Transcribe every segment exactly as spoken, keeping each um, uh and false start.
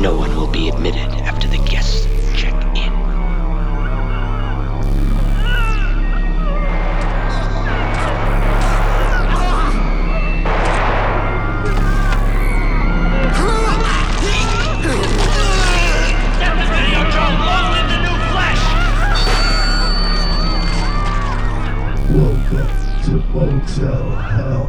No one will be admitted after the guests check in. Separate radio drone, long live the new flesh! Welcome to Motel Hell.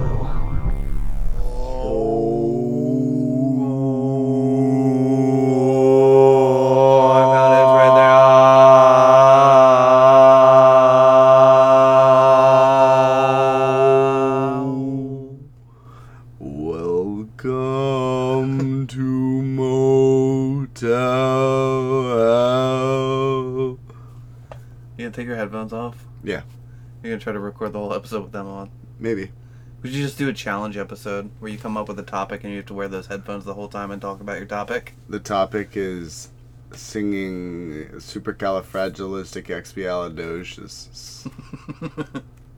Off? Yeah. You're going to try to record the whole episode with them on? Maybe. Would you just do a challenge episode where you come up with a topic and you have to wear those headphones the whole time and talk about your topic? The topic is singing supercalifragilisticexpialidocious.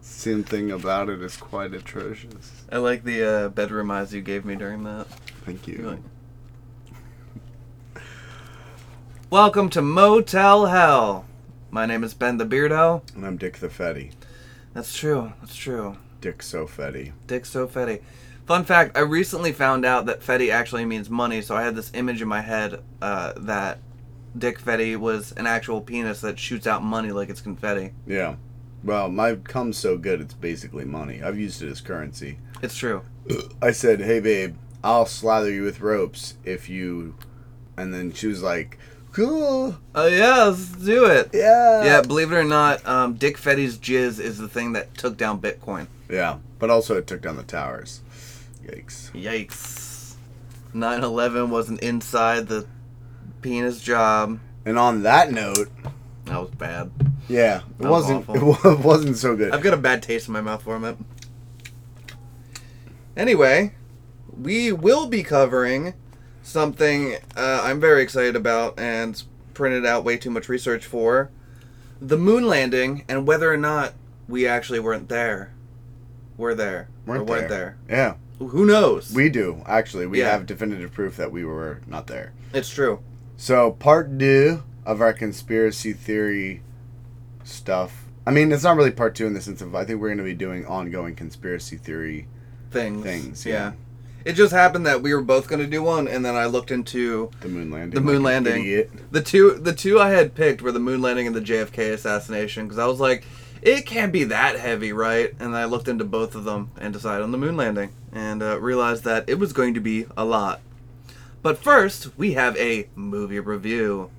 Something about it is quite atrocious. I like the uh, bedroom eyes you gave me during that. Thank you. Like... Welcome to Motel Hell. My name is Ben the Beardo. And I'm Dick the Fetty. That's true. That's true. Dick so Fetty. Dick so Fetty. Fun fact, I recently found out that Fetty actually means money, so I had this image in my head uh, that Dick Fetty was an actual penis that shoots out money like it's confetti. Yeah. Well, my cum's so good, it's basically money. I've used it as currency. It's true. I said, hey, babe, I'll slather you with ropes if you... And then she was like... Cool. Oh, yeah, let's do it. Yeah. Yeah, believe it or not, um, Dick Fetty's jizz is the thing that took down Bitcoin. Yeah, but also it took down the towers. Yikes. Yikes. nine eleven was an inside the penis job. And on that note... That was bad. Yeah, it that wasn't was It wasn't so good. I've got a bad taste in my mouth for it. Anyway, we will be covering... Something uh, I'm very excited about and printed out way too much research for. The moon landing and whether or not we actually weren't there. We're there. Weren't or there. weren't there. Yeah. Who knows? We do, actually. We yeah. have definitive proof that we were not there. It's true. So, part two of our conspiracy theory stuff. I mean, it's not really part two in the sense of I think we're going to be doing ongoing conspiracy theory things. Things, yeah. yeah. It just happened that we were both going to do one, and then I looked into... The moon landing. The moon like landing. Idiot. The two the two I had picked were the moon landing and the J F K assassination, because I was like, it can't be that heavy, right? And I looked into both of them and decided on the moon landing, and uh, realized that it was going to be a lot. But first, we have a movie review.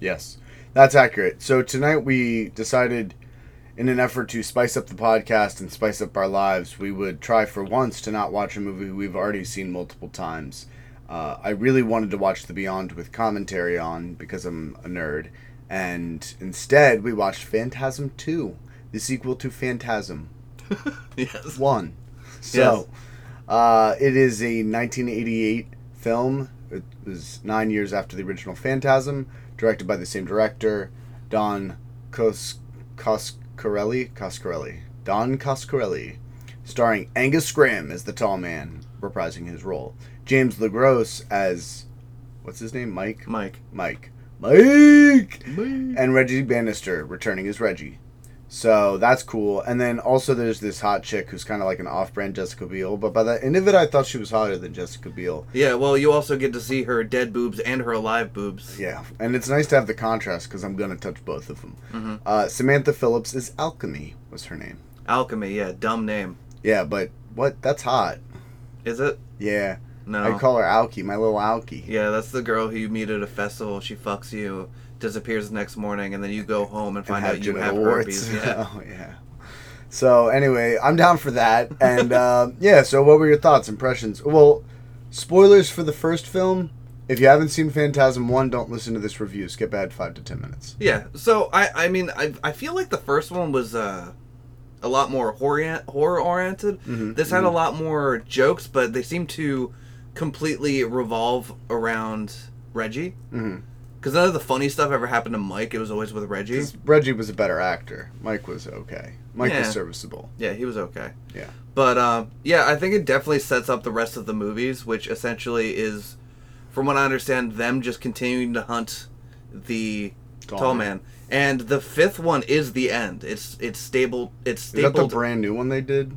Yes, that's accurate. So tonight we decided... In an effort to spice up the podcast and spice up our lives, we would try for once to not watch a movie we've already seen multiple times. Uh, I really wanted to watch The Beyond with commentary on because I'm a nerd. And instead, we watched Phantasm two, the sequel to Phantasm yes. one. So, yes. uh, it is a nineteen eighty-eight film. It was nine years after the original Phantasm, directed by the same director, Don Cos- Cos- Corelli, Coscarelli, Don Coscarelli, starring Angus Scrim as the tall man, reprising his role. James Legros as, what's his name, Mike? Mike. Mike. Mike! Mike! And Reggie Bannister, returning as Reggie. So, that's cool. And then also there's this hot chick who's kind of like an off-brand Jessica Biel, but by the end of it, I thought she was hotter than Jessica Biel. Yeah, well, you also get to see her dead boobs and her alive boobs. Yeah, and it's nice to have the contrast, because I'm going to touch both of them. Mm-hmm. Uh, Samantha Phillips is Alchemy, was her name. Alchemy, yeah, dumb name. Yeah, but what? That's hot. Is it? Yeah. No. I call her Alky, my little Alky. Yeah, that's the girl who you meet at a festival, she fucks you... disappears the next morning, and then you go home and find and out you have herpes. Yeah. Oh, yeah. So, anyway, I'm down for that. And, uh, yeah, so what were your thoughts, impressions? Well, spoilers for the first film. If you haven't seen Phantasm one, don't listen to this review. Skip ahead five to ten minutes. Yeah, so, I, I mean, I I feel like the first one was uh, a lot more horror-oriented. Mm-hmm. This had mm-hmm. a lot more jokes, but they seem to completely revolve around Reggie. Mm-hmm. Because none of the funny stuff ever happened to Mike. It was always with Reggie. Reggie was a better actor. Mike was okay. Mike yeah. was serviceable. Yeah, he was okay. Yeah. But, um, yeah, I think it definitely sets up the rest of the movies, which essentially is from what I understand, them just continuing to hunt the tall, tall man. man. And the fifth one is the end. It's it's stable. It's stable. Is that the brand new one they did?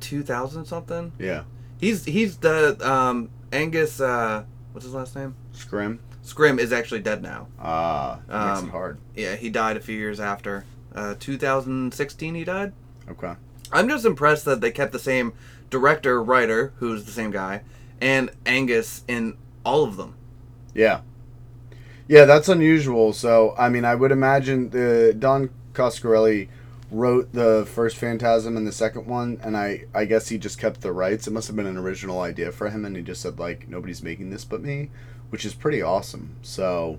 Two thousand something. Yeah. He's he's the um, Angus. Uh, what's his last name? Scrim. Scrim is actually dead now. Ah, uh, makes um, it hard. Yeah, he died a few years after. Uh, two thousand sixteen he died. Okay. I'm just impressed that they kept the same director, writer, who's the same guy, and Angus in all of them. Yeah. Yeah, that's unusual. So, I mean, I would imagine the Don Coscarelli wrote the first Phantasm and the second one, and I, I guess he just kept the rights. It must have been an original idea for him, and he just said, like, nobody's making this but me, which is pretty awesome. So...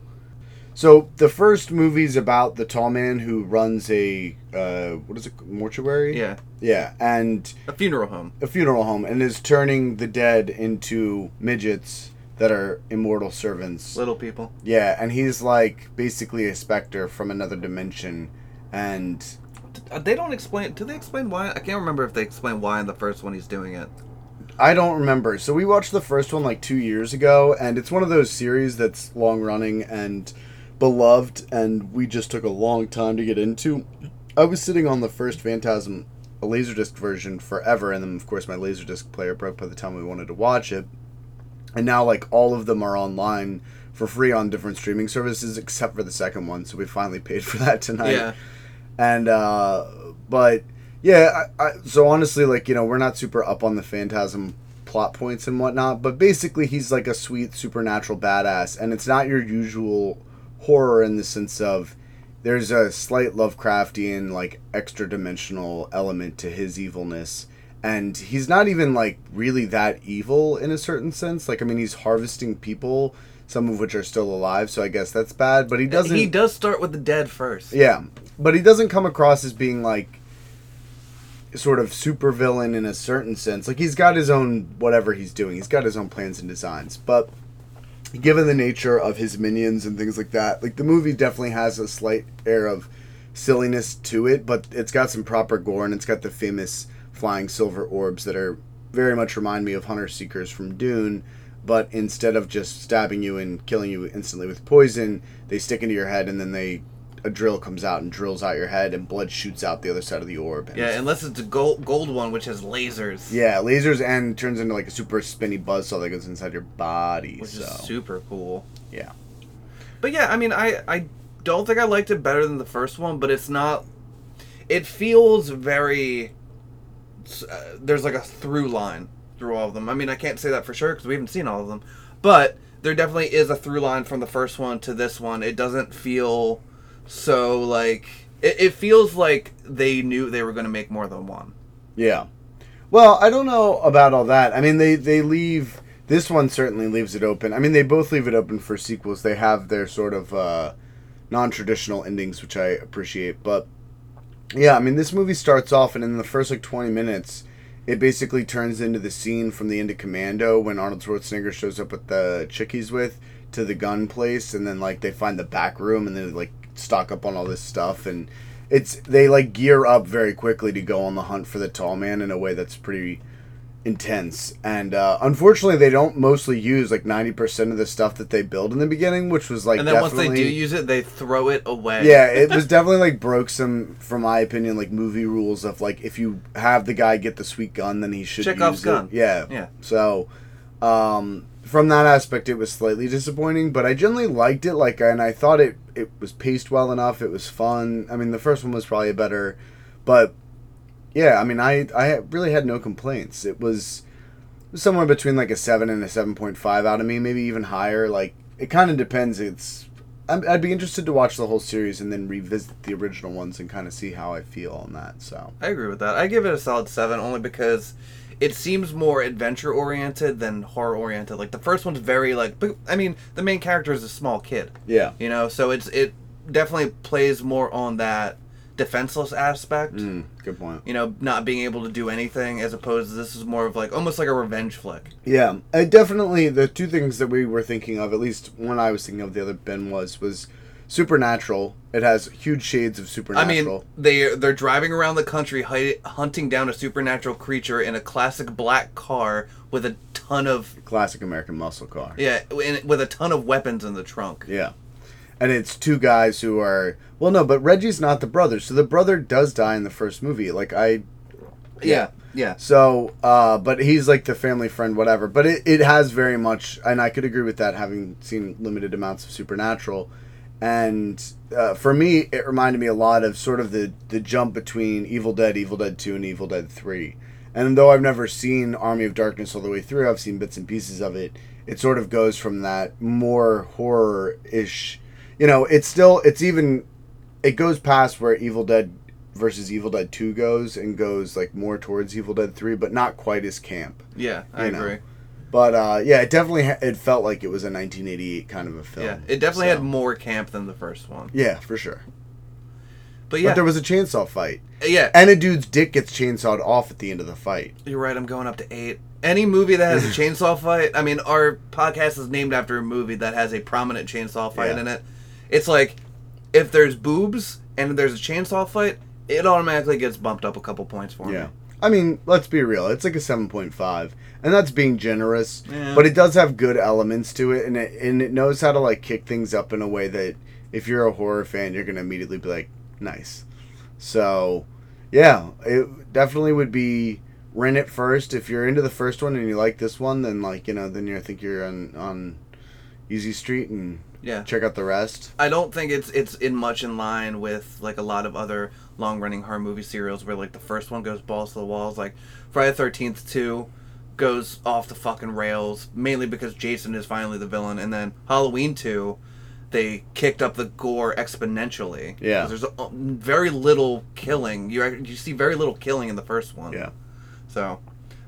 So, the first movie's about the tall man who runs a, uh, what is it, mortuary? Yeah. Yeah, and... A funeral home. A funeral home, and is turning the dead into midgets that are immortal servants. Little people. Yeah, and he's, like, basically a specter from another dimension, and... They don't explain... Do they explain why? I can't remember if they explain why in the first one he's doing it. I don't remember. So, we watched the first one, like, two years ago, and it's one of those series that's long-running, and... beloved, and we just took a long time to get into. I was sitting on the first Phantasm, a Laserdisc version, forever, and then, of course, my Laserdisc player broke by the time we wanted to watch it. And now, like, all of them are online for free on different streaming services, except for the second one, so we finally paid for that tonight. Yeah. And, uh, but, yeah, I, I, so honestly, like, you know, we're not super up on the Phantasm plot points and whatnot, but basically he's, like, a sweet, supernatural badass, and it's not your usual... horror in the sense of there's a slight Lovecraftian, like, extra dimensional element to his evilness, and he's not even, like, really that evil in a certain sense. Like, I mean, he's harvesting people, some of which are still alive, so I guess that's bad, but he doesn't... He does start with the dead first. Yeah, but he doesn't come across as being, like, sort of supervillain in a certain sense. Like, he's got his own whatever he's doing. He's got his own plans and designs, but... Given the nature of his minions and things like that, like, the movie definitely has a slight air of silliness to it, but it's got some proper gore, and it's got the famous flying silver orbs that are very much remind me of Hunter Seekers from Dune, but instead of just stabbing you and killing you instantly with poison, they stick into your head, and then they a drill comes out and drills out your head, and blood shoots out the other side of the orb. And yeah, it's, unless it's a gold, gold one, which has lasers. Yeah, lasers, and turns into, like, a super spinny buzzsaw that goes inside your body. Which so. is super cool. Yeah. But yeah, I mean, I, I don't think I liked it better than the first one, but it's not... It feels very... Uh, there's, like, a through line through all of them. I mean, I can't say that for sure, because we haven't seen all of them. But there definitely is a through line from the first one to this one. It doesn't feel... So, like, it, it feels like they knew they were going to make more than one. Yeah. Well, I don't know about all that. I mean, they, they leave... This one certainly leaves it open. I mean, they both leave it open for sequels. They have their sort of uh, non-traditional endings, which I appreciate. But, yeah, I mean, this movie starts off, and in the first, like, twenty minutes, it basically turns into the scene from the end of Commando when Arnold Schwarzenegger shows up with the chick he's with to the gun place, and then, like, they find the back room, and then, like, stock up on all this stuff, and it's they like gear up very quickly to go on the hunt for the tall man in a way that's pretty intense, and uh unfortunately they don't mostly use like ninety percent of the stuff that they build in the beginning, which was like, and then once they do use it, they throw it away. Yeah, it was definitely like broke some, from my opinion, like movie rules of like, if you have the guy get the sweet gun, then he should Chekhov's gun. Yeah, yeah. So um from that aspect, it was slightly disappointing, but I generally liked it, like, and I thought it, it was paced well enough, it was fun. I mean, the first one was probably better, but, yeah, I mean, I, I really had no complaints. It was somewhere between, like, a seven and a seven point five out of me, maybe even higher. Like, it kind of depends. It's I'm, I'd be interested to watch the whole series and then revisit the original ones and kind of see how I feel on that, so. I agree with that. I give it a solid seven, only because... It seems more adventure-oriented than horror-oriented. Like, the first one's very, like... I mean, the main character is a small kid. Yeah. You know, so it's it definitely plays more on that defenseless aspect. Mm, good point. You know, not being able to do anything, as opposed to this is more of, like, almost like a revenge flick. Yeah. I definitely, the two things that we were thinking of, at least one I was thinking of, the other Ben was, was... Supernatural. It has huge shades of Supernatural. I mean, they, they're driving around the country hi- hunting down a supernatural creature in a classic black car with a ton of... Classic American muscle car. Yeah, in, with a ton of weapons in the trunk. Yeah. And it's two guys who are... Well, no, but Reggie's not the brother. So the brother does die in the first movie. Like, I... Yeah. yeah. Yeah. So, uh, but he's like the family friend, whatever. But it, it has very much, and I could agree with that, having seen limited amounts of Supernatural. And uh, for me, it reminded me a lot of sort of the, the jump between Evil Dead, Evil Dead two, and Evil Dead three. And though I've never seen Army of Darkness all the way through, I've seen bits and pieces of it. It sort of goes from that more horror-ish, you know, it's still, it's even, it goes past where Evil Dead versus Evil Dead two goes and goes like more towards Evil Dead three, but not quite as camp. Yeah, I agree. Know? But uh, yeah, it definitely ha- it felt like it was a nineteen eighty-eight kind of a film. Yeah, it definitely so. had more camp than the first one. Yeah, for sure. But yeah, but there was a chainsaw fight. Yeah, and a dude's dick gets chainsawed off at the end of the fight. You're right. I'm going up to eight. Any movie that has a chainsaw fight. I mean, our podcast is named after a movie that has a prominent chainsaw fight yeah. in it. It's like if there's boobs and there's a chainsaw fight, it automatically gets bumped up a couple points for yeah. me. I mean, let's be real. It's like a seven point five, and that's being generous. Yeah. But it does have good elements to it, and it and it knows how to like kick things up in a way that if you're a horror fan, you're gonna immediately be like, nice. So, yeah, it definitely would be rent it first. If you're into the first one and you like this one, then like you know, then you're, I think you're on on easy street and yeah. check out the rest. I don't think it's it's in much in line with like a lot of other long-running horror movie serials where, like, the first one goes balls to the walls. Like, Friday the thirteenth two goes off the fucking rails, mainly because Jason is finally the villain, and then Halloween two, they kicked up the gore exponentially. Yeah. Because there's very little killing. You, you see very little killing in the first one. Yeah. So,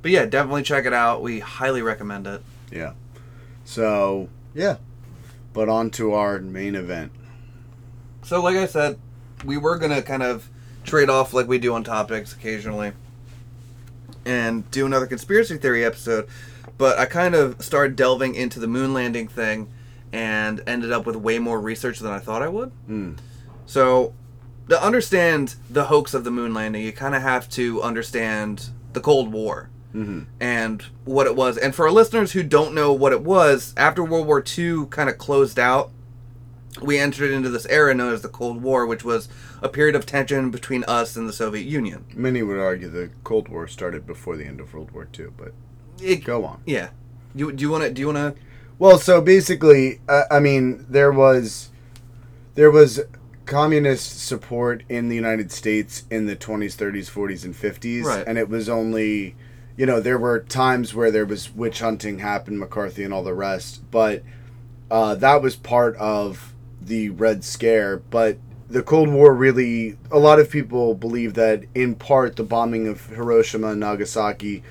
but yeah, definitely check it out. We highly recommend it. Yeah. So, yeah. But on to our main event. So, like I said, we were going to kind of trade off like we do on topics occasionally and do another conspiracy theory episode, but I kind of started delving into the moon landing thing and ended up with way more research than I thought I would. Mm. So to understand the hoax of the moon landing, you kind of have to understand the Cold War mm-hmm. and what it was. And for our listeners who don't know what it was, after World War Two kind of closed out, we entered into this era known as the Cold War, which was a period of tension between us and the Soviet Union. Many would argue the Cold War started before the end of World War Two, but it, go on. Yeah. You, do you want to... Do you want to? Well, so basically, uh, I mean, there was there was communist support in the United States in the twenties, thirties, forties, and fifties, right. and it was only... You know, there were times where there was witch hunting happened, McCarthy and all the rest, but uh, that was part of the Red Scare, but the Cold War really, a lot of people believe that in part the bombing of Hiroshima and Nagasaki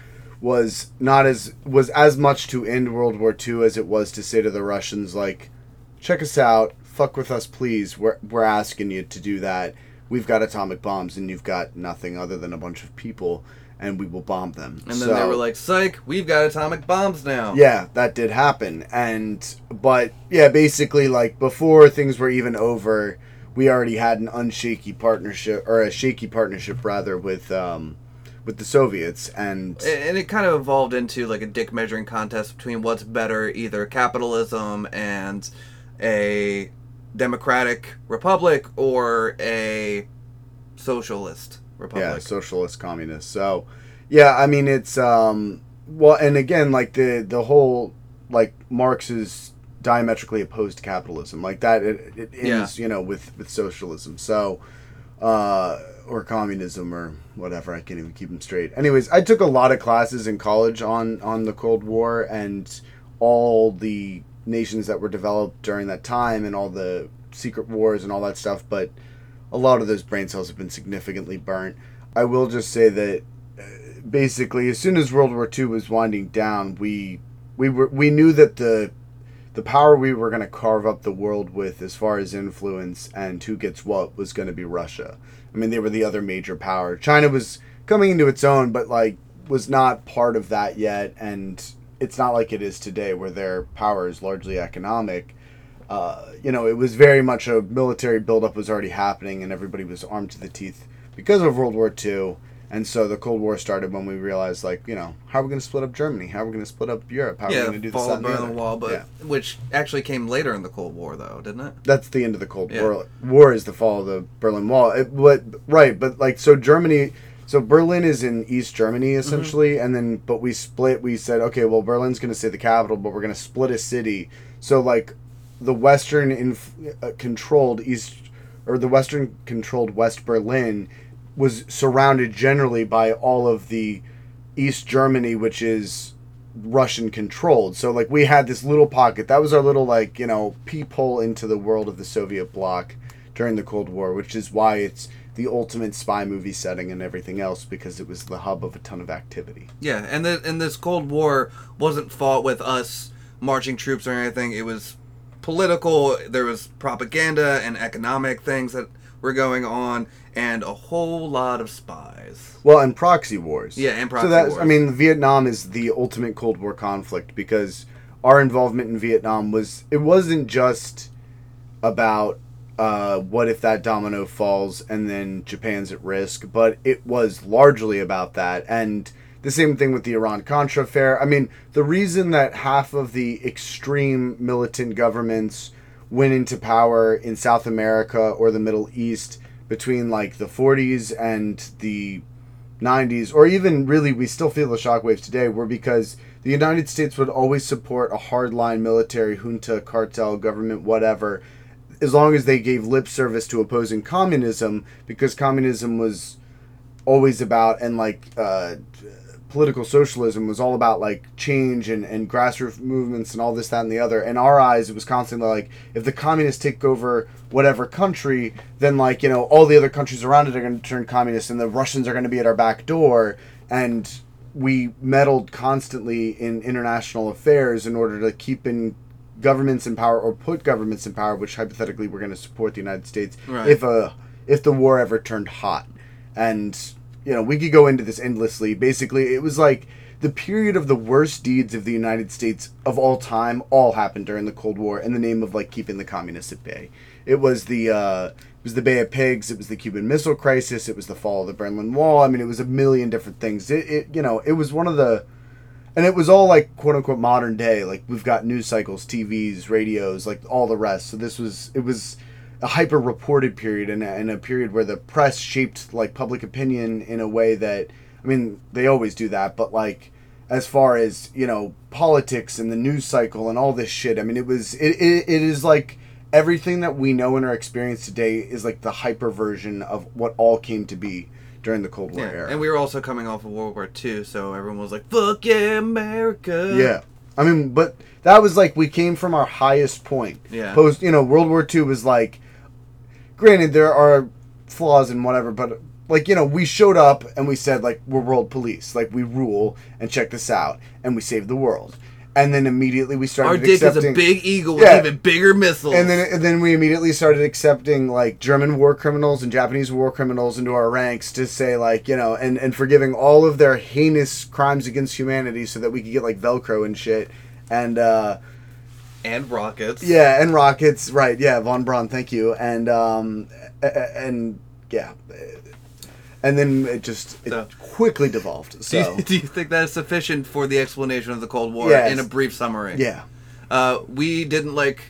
was not as, was as much to end World War Two as it was to say to the Russians, like, check us out, fuck with us please, we're, we're asking you to do that, we've got atomic bombs and you've got nothing other than a bunch of people and we will bomb them. And then so, they were like, psych, we've got atomic bombs now. Yeah, that did happen. And, but, yeah, basically, like, before things were even over, we already had an unshaky partnership, or a shaky partnership, rather, with um, with the Soviets. And and it kind of evolved into, like, a dick-measuring contest between what's better, either capitalism and a democratic republic or a socialist republic. Yeah, socialist, communist. So, yeah, I mean, it's, um, well, and again, like, the, the whole, like, Marx is diametrically opposed to capitalism. Like, that, it, it ends, yeah. you know, with, with socialism. So, uh, or communism or whatever. I can't even keep them straight. Anyways, I took a lot of classes in college on, on the Cold War and all the nations that were developed during that time and all the secret wars and all that stuff, but a lot of those brain cells have been significantly burnt. I will just say that basically, as soon as World War Two was winding down, we we were we knew that the the power we were going to carve up the world with, as far as influence and who gets what, was going to be Russia. I mean, they were the other major power. China was coming into its own, but like was not part of that yet, and it's not like it is today, where their power is largely economic. uh, you know, it was very much a military buildup was already happening, and everybody was armed to the teeth because of World War Two. And so the Cold War started when we realized, like, you know, how are we going to split up Germany? How are we going to split up Europe? How are yeah, we going to do this? Yeah, fall on the wall, but yeah. Which actually came later in the Cold War, though, didn't it? That's the end of the Cold yeah. War. War is the fall of the Berlin Wall. It, but, right, but, like, so Germany... So Berlin is in East Germany, essentially, mm-hmm. and then... But we split. We said, okay, well, Berlin's going to stay the capital, but we're going to split a city. So, like, the Western inf- uh, controlled East... Or the Western controlled West Berlin... was surrounded generally by all of the East Germany, which is Russian controlled. So, like, we had this little pocket. That was our little, like, you know, peephole into the world of the Soviet bloc during the Cold War, which is why it's the ultimate spy movie setting and everything else, because it was the hub of a ton of activity. Yeah, and, the, and this Cold War wasn't fought with us marching troops or anything. It was political. There was propaganda and economic things that were going on, and a whole lot of spies. Well, and proxy wars. Yeah, and proxy so that's, wars. I mean, Vietnam is the ultimate Cold War conflict, because our involvement in Vietnam was... It wasn't just about uh, what if that domino falls and then Japan's at risk, but it was largely about that. And the same thing with the Iran-Contra affair. I mean, the reason that half of the extreme militant governments went into power in South America or the Middle East... between, like, the forties and the nineties, or even, really, we still feel the shockwaves today, were because the United States would always support a hardline military, junta, cartel, government, whatever, as long as they gave lip service to opposing communism, because communism was always about, and, like, uh, political socialism was all about, like, change and, and grassroots movements and all this, that, and the other. In our eyes, it was constantly like, if the communists take over... whatever country, then, like, you know, all the other countries around it are going to turn communist, and the Russians are going to be at our back door, and we meddled constantly in international affairs in order to keep in governments in power, or put governments in power, which hypothetically we're going to support the United States right. if a if the war ever turned hot. And, you know, we could go into this endlessly. Basically, it was like the period of the worst deeds of the United States of all time all happened during the Cold War in the name of, like, keeping the communists at bay. It was the uh, it was the Bay of Pigs. It was the Cuban Missile Crisis. It was the fall of the Berlin Wall. I mean, it was a million different things. It, it you know, it was one of the, and it was all, like, quote unquote modern day. Like, we've got news cycles, T Vs, radios, like all the rest. So this was it was a hyper reported period, and and a period where the press shaped, like, public opinion in a way that, I mean, they always do that. But, like, as far as, you know, politics and the news cycle and all this shit, I mean, it was it it, it is like. Everything that we know and our experience today is, like, the hyper version of what all came to be during the Cold War yeah. era. And we were also coming off of World War Two, so everyone was like, fuck yeah, America. Yeah. I mean, but that was, like, we came from our highest point. Yeah. Post, you know, World War Two was, like, granted, there are flaws and whatever, but, like, you know, we showed up and we said, like, we're world police. Like, we rule, and check this out, and we save the world. And then immediately we started accepting... Our dick accepting, is a big eagle with yeah. even bigger missiles. And then and then we immediately started accepting, like, German war criminals and Japanese war criminals into our ranks to say, like, you know, and, and forgiving all of their heinous crimes against humanity so that we could get, like, Velcro and shit. And, uh... And rockets. Yeah, and rockets. Right, yeah, Von Braun, thank you. And, um... And, yeah... And then it just it so, quickly devolved. So, do you, do you think that is sufficient for the explanation of the Cold War yes. in a brief summary? Yeah. Uh, we didn't like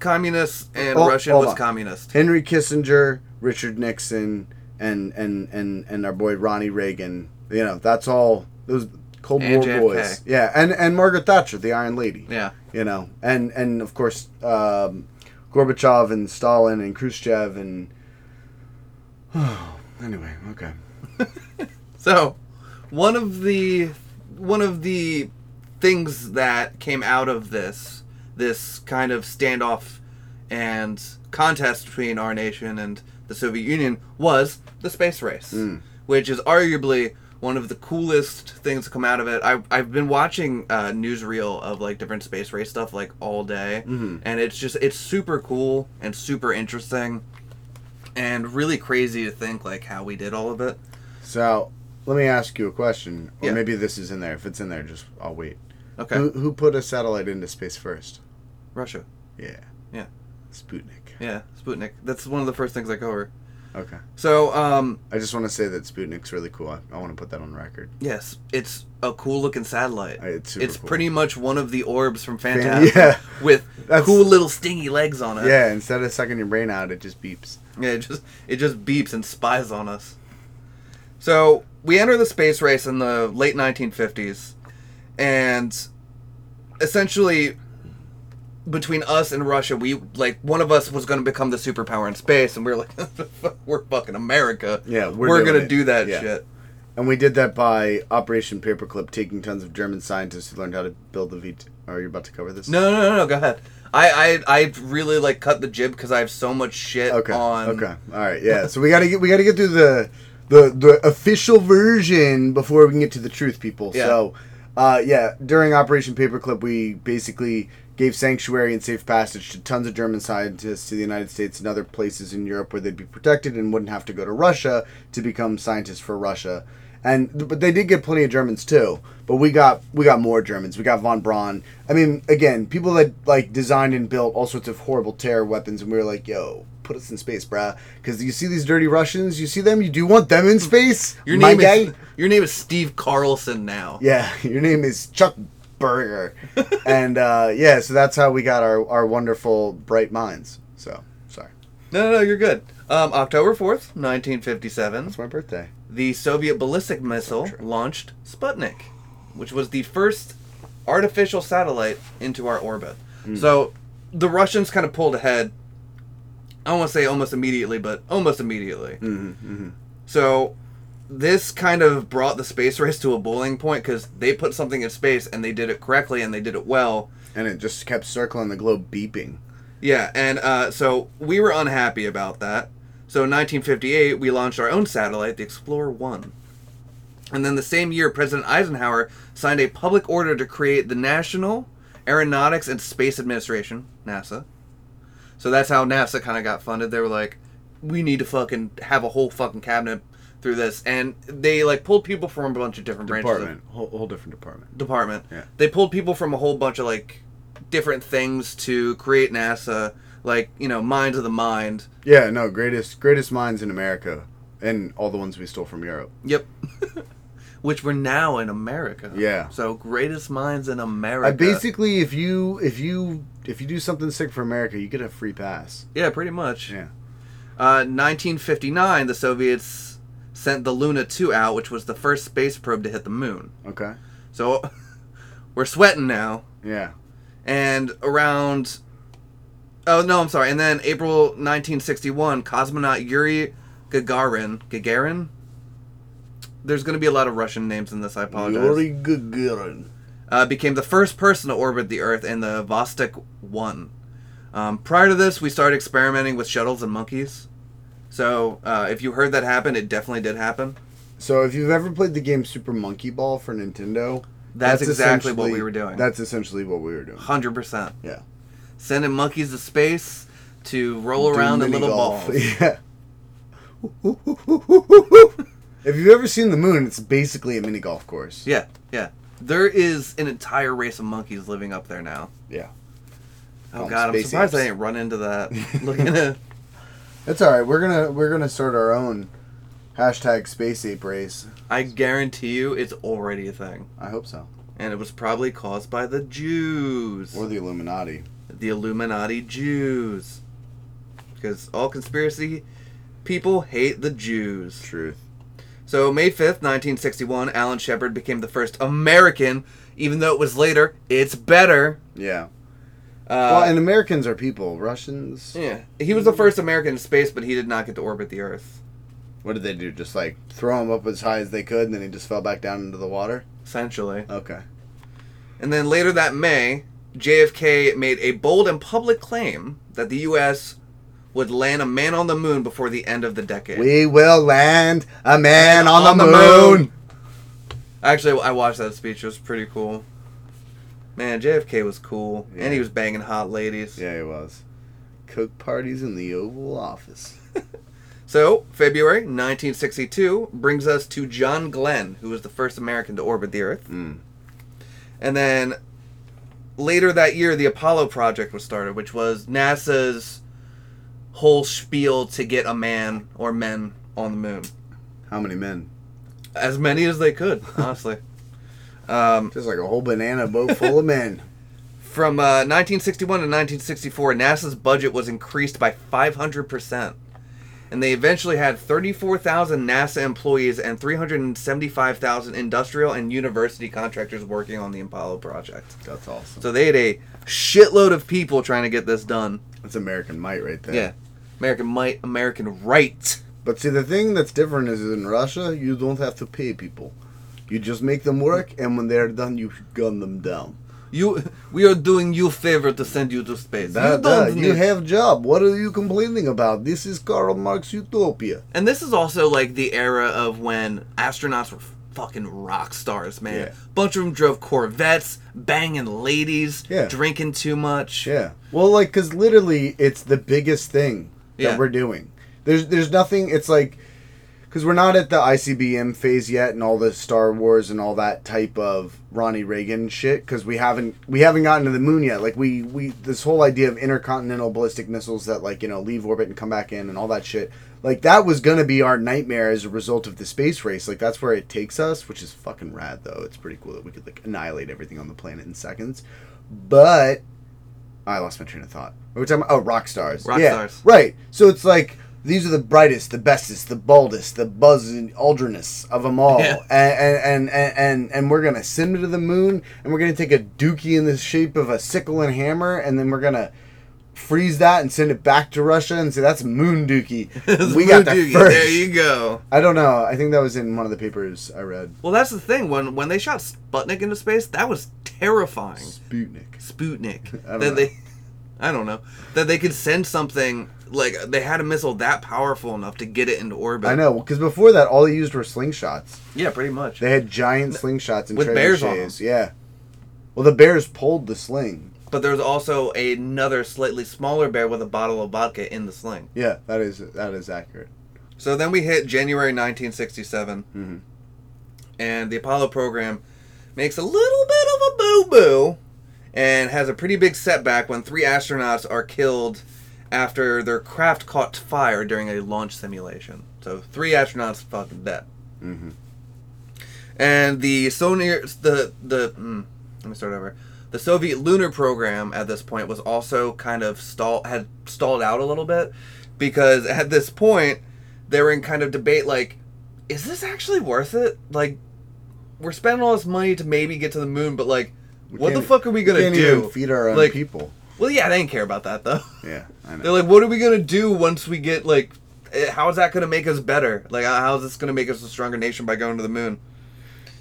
communists, and oh, Russia was on. Communist. Henry Kissinger, Richard Nixon, and and, and and our boy Ronnie Reagan. You know, that's all those Cold and War J F K. Boys. Yeah, and and Margaret Thatcher, the Iron Lady. Yeah. You know, and and of course um, Gorbachev and Stalin and Khrushchev and. Anyway, okay. So, one of the one of the things that came out of this this kind of standoff and contest between our nation and the Soviet Union was the space race, mm. which is arguably one of the coolest things to come out of it. I I've been watching uh, newsreel of, like, different space race stuff, like, all day, mm-hmm. and it's just it's super cool and super interesting. And really crazy to think, like, how we did all of it. So, let me ask you a question. Or yeah. maybe this is in there. If it's in there, just I'll wait. Okay. Who, who put a satellite into space first? Russia. Yeah. Yeah. Sputnik. Yeah, Sputnik. That's one of the first things I cover. Okay. So, um... I just want to say that Sputnik's really cool. I, I want to put that on record. Yes. It's a cool-looking satellite. I, it's super It's cool. pretty much one of the orbs from Phantasm. Yeah. With That's, cool little stingy legs on it. Yeah, instead of sucking your brain out, it just beeps. Yeah, it just, it just beeps and spies on us. So, we enter the space race in the late nineteen fifties, and essentially... between us and Russia, we, like, one of us was going to become the superpower in space, and we were like, we're fucking America. Yeah, we're, we're going to do that yeah. shit. And we did that by Operation Paperclip, taking tons of German scientists who learned how to build the V two. Oh, are you about to cover this? No, no, no, no, go ahead. I, I, I really, like, cut the jib because I have so much shit okay. on... Okay, okay, all right, yeah. So we got to get we got to get through the, the, the official version before we can get to the truth, people. Yeah. So, uh, yeah, during Operation Paperclip, we basically... gave sanctuary and safe passage to tons of German scientists to the United States and other places in Europe where they'd be protected and wouldn't have to go to Russia to become scientists for Russia. And but they did get plenty of Germans too. But we got we got more Germans. We got Von Braun. I mean, again, people that like designed and built all sorts of horrible terror weapons, and we were like, "Yo, put us in space, brah." Because you see these dirty Russians, you see them, you do want them in space. Your name My is guy? Your name is Steve Carlson now. Yeah, your name is Chuck Burger. And uh yeah, so that's how we got our our wonderful bright minds. So sorry. No, no, no, you're good. Um October fourth, nineteen fifty-seven. That's my birthday. The Soviet ballistic missile launched Sputnik, which was the first artificial satellite into our orbit. Mm. So the Russians kind of pulled ahead. I don't want to say almost immediately, but almost immediately. Mm-hmm, mm-hmm. So this kind of brought the space race to a boiling point because they put something in space and they did it correctly and they did it well. And it just kept circling the globe beeping. Yeah, and uh, so we were unhappy about that. So in nineteen fifty-eight, we launched our own satellite, the Explorer one. And then the same year, President Eisenhower signed a public order to create the National Aeronautics and Space Administration, NASA. So that's how NASA kind of got funded. They were like, we need to fucking have a whole fucking cabinet through this, and they like pulled people from a bunch of different department. branches. Department, whole, whole different department. Department. Yeah. They pulled people from a whole bunch of like different things to create NASA, like you know, minds of the mind. Yeah, no, greatest greatest minds in America, and all the ones we stole from Europe. Yep. Which we're now in America. Yeah. So greatest minds in America. I basically, if you if you if you do something sick for America, you get a free pass. Yeah, pretty much. Yeah. Uh, nineteen fifty-nine, the Soviets sent the Luna two out, which was the first space probe to hit the moon. Okay. So, we're sweating now. Yeah. And around... Oh, no, I'm sorry. And then April nineteen sixty-one, cosmonaut Yuri Gagarin... Gagarin? There's going to be a lot of Russian names in this, I apologize. Yuri Gagarin. Uh, became the first person to orbit the Earth in the Vostok one. Um, prior to this, we started experimenting with shuttles and monkeys. So, uh, if you heard that happen, it definitely did happen. So, if you've ever played the game Super Monkey Ball for Nintendo... That's, that's exactly what we were doing. That's essentially what we were doing. one hundred percent. Yeah. Sending monkeys to space to roll Do around in little golf. balls. Yeah. If you've ever seen the moon, it's basically a mini golf course. Yeah, yeah. There is an entire race of monkeys living up there now. Yeah. Oh, Called God, I'm surprised apes. I didn't run into that. Looking at... That's all right. We're gonna we're gonna start our own hashtag space ape race. I guarantee you, it's already a thing. I hope so. And it was probably caused by the Jews or the Illuminati. The Illuminati Jews, because all conspiracy people hate the Jews. Truth. So May fifth, nineteen sixty-one, Alan Shepard became the first American. Even though it was later, it's better. Yeah. Uh, well, and Americans are people. Russians? Yeah. He was the first American in space, but he did not get to orbit the Earth. What did they do? Just, like, throw him up as high as they could, and then he just fell back down into the water? Essentially. Okay. And then later that May, J F K made a bold and public claim that the U S would land a man on the moon before the end of the decade. We will land a man on, on the, the moon. moon! Actually, I watched that speech. It was pretty cool. Man, J F K was cool. Yeah. And he was banging hot ladies. Yeah, he was. Coke parties in the Oval Office. So, February nineteen sixty-two brings us to John Glenn, who was the first American to orbit the Earth. Mm. And then later that year, the Apollo Project was started, which was NASA's whole spiel to get a man or men on the moon. How many men? As many as they could, honestly. Um, Just like a whole banana boat full of men. From uh, nineteen sixty-one to nineteen sixty-four, NASA's budget was increased by five hundred percent. And they eventually had thirty-four thousand NASA employees and three hundred seventy-five thousand industrial and university contractors working on the Apollo project. That's awesome. So they had a shitload of people trying to get this done. That's American might right there. Yeah. American might, American right. But see, the thing that's different is in Russia, you don't have to pay people. You just make them work, and when they're done, you gun them down. You, we are doing you a favor to send you to space. That, you don't that, you need... have a job. What are you complaining about? This is Karl Marx utopia. And this is also like the era of when astronauts were fucking rock stars, man. Yeah. Bunch of them drove Corvettes, banging ladies, yeah. drinking too much. Yeah. Well, like, because literally it's the biggest thing that yeah. we're doing. There's, there's nothing, it's like... Because we're not at the I C B M phase yet, and all the Star Wars and all that type of Ronnie Reagan shit. Because we haven't we haven't gotten to the moon yet. Like we, we this whole idea of intercontinental ballistic missiles that like you know leave orbit and come back in and all that shit. Like that was gonna be our nightmare as a result of the space race. Like that's where it takes us, which is fucking rad though. It's pretty cool that we could like annihilate everything on the planet in seconds. But I lost my train of thought. What were we talking about? Oh, rock stars. Rock yeah, stars. Right. So it's like. These are the brightest, the bestest, the baldest, the Buzz Aldrinists of them all. Yeah. And, and, and, and, and we're going to send them to the moon, and we're going to take a dookie in the shape of a sickle and hammer, and then we're going to freeze that and send it back to Russia and say, that's moon dookie. We moon got that dookie. First. There you go. I don't know. I think that was in one of the papers I read. Well, that's the thing. When when they shot Sputnik into space, that was terrifying. Sputnik. Sputnik. I don't that know. They, I don't know. That they could send something... Like, they had a missile that powerful enough to get it into orbit. I know, because before that, all they used were slingshots. Yeah, pretty much. They had giant slingshots and trebuchets. With bears on them. Yeah. Well, the bears pulled the sling. But there was also another slightly smaller bear with a bottle of vodka in the sling. Yeah, that is that is accurate. So then we hit January nineteen sixty-seven. Mm-hmm. And the Apollo program makes a little bit of a boo-boo and has a pretty big setback when three astronauts are killed... after their craft caught fire during a launch simulation. So three astronauts fucking dead. Mm-hmm. And the Sony, the the mm, let me start over. The Soviet lunar program at this point was also kind of stalled, had stalled out a little bit, because at this point they were in kind of debate like, is this actually worth it? Like, we're spending all this money to maybe get to the moon, but like, we what the fuck are we gonna we can't do? Even feed our own like, people. Well, yeah, they didn't care about that, though. Yeah, I know. They're like, what are we going to do once we get, like... How is that going to make us better? Like, how is this going to make us a stronger nation by going to the moon?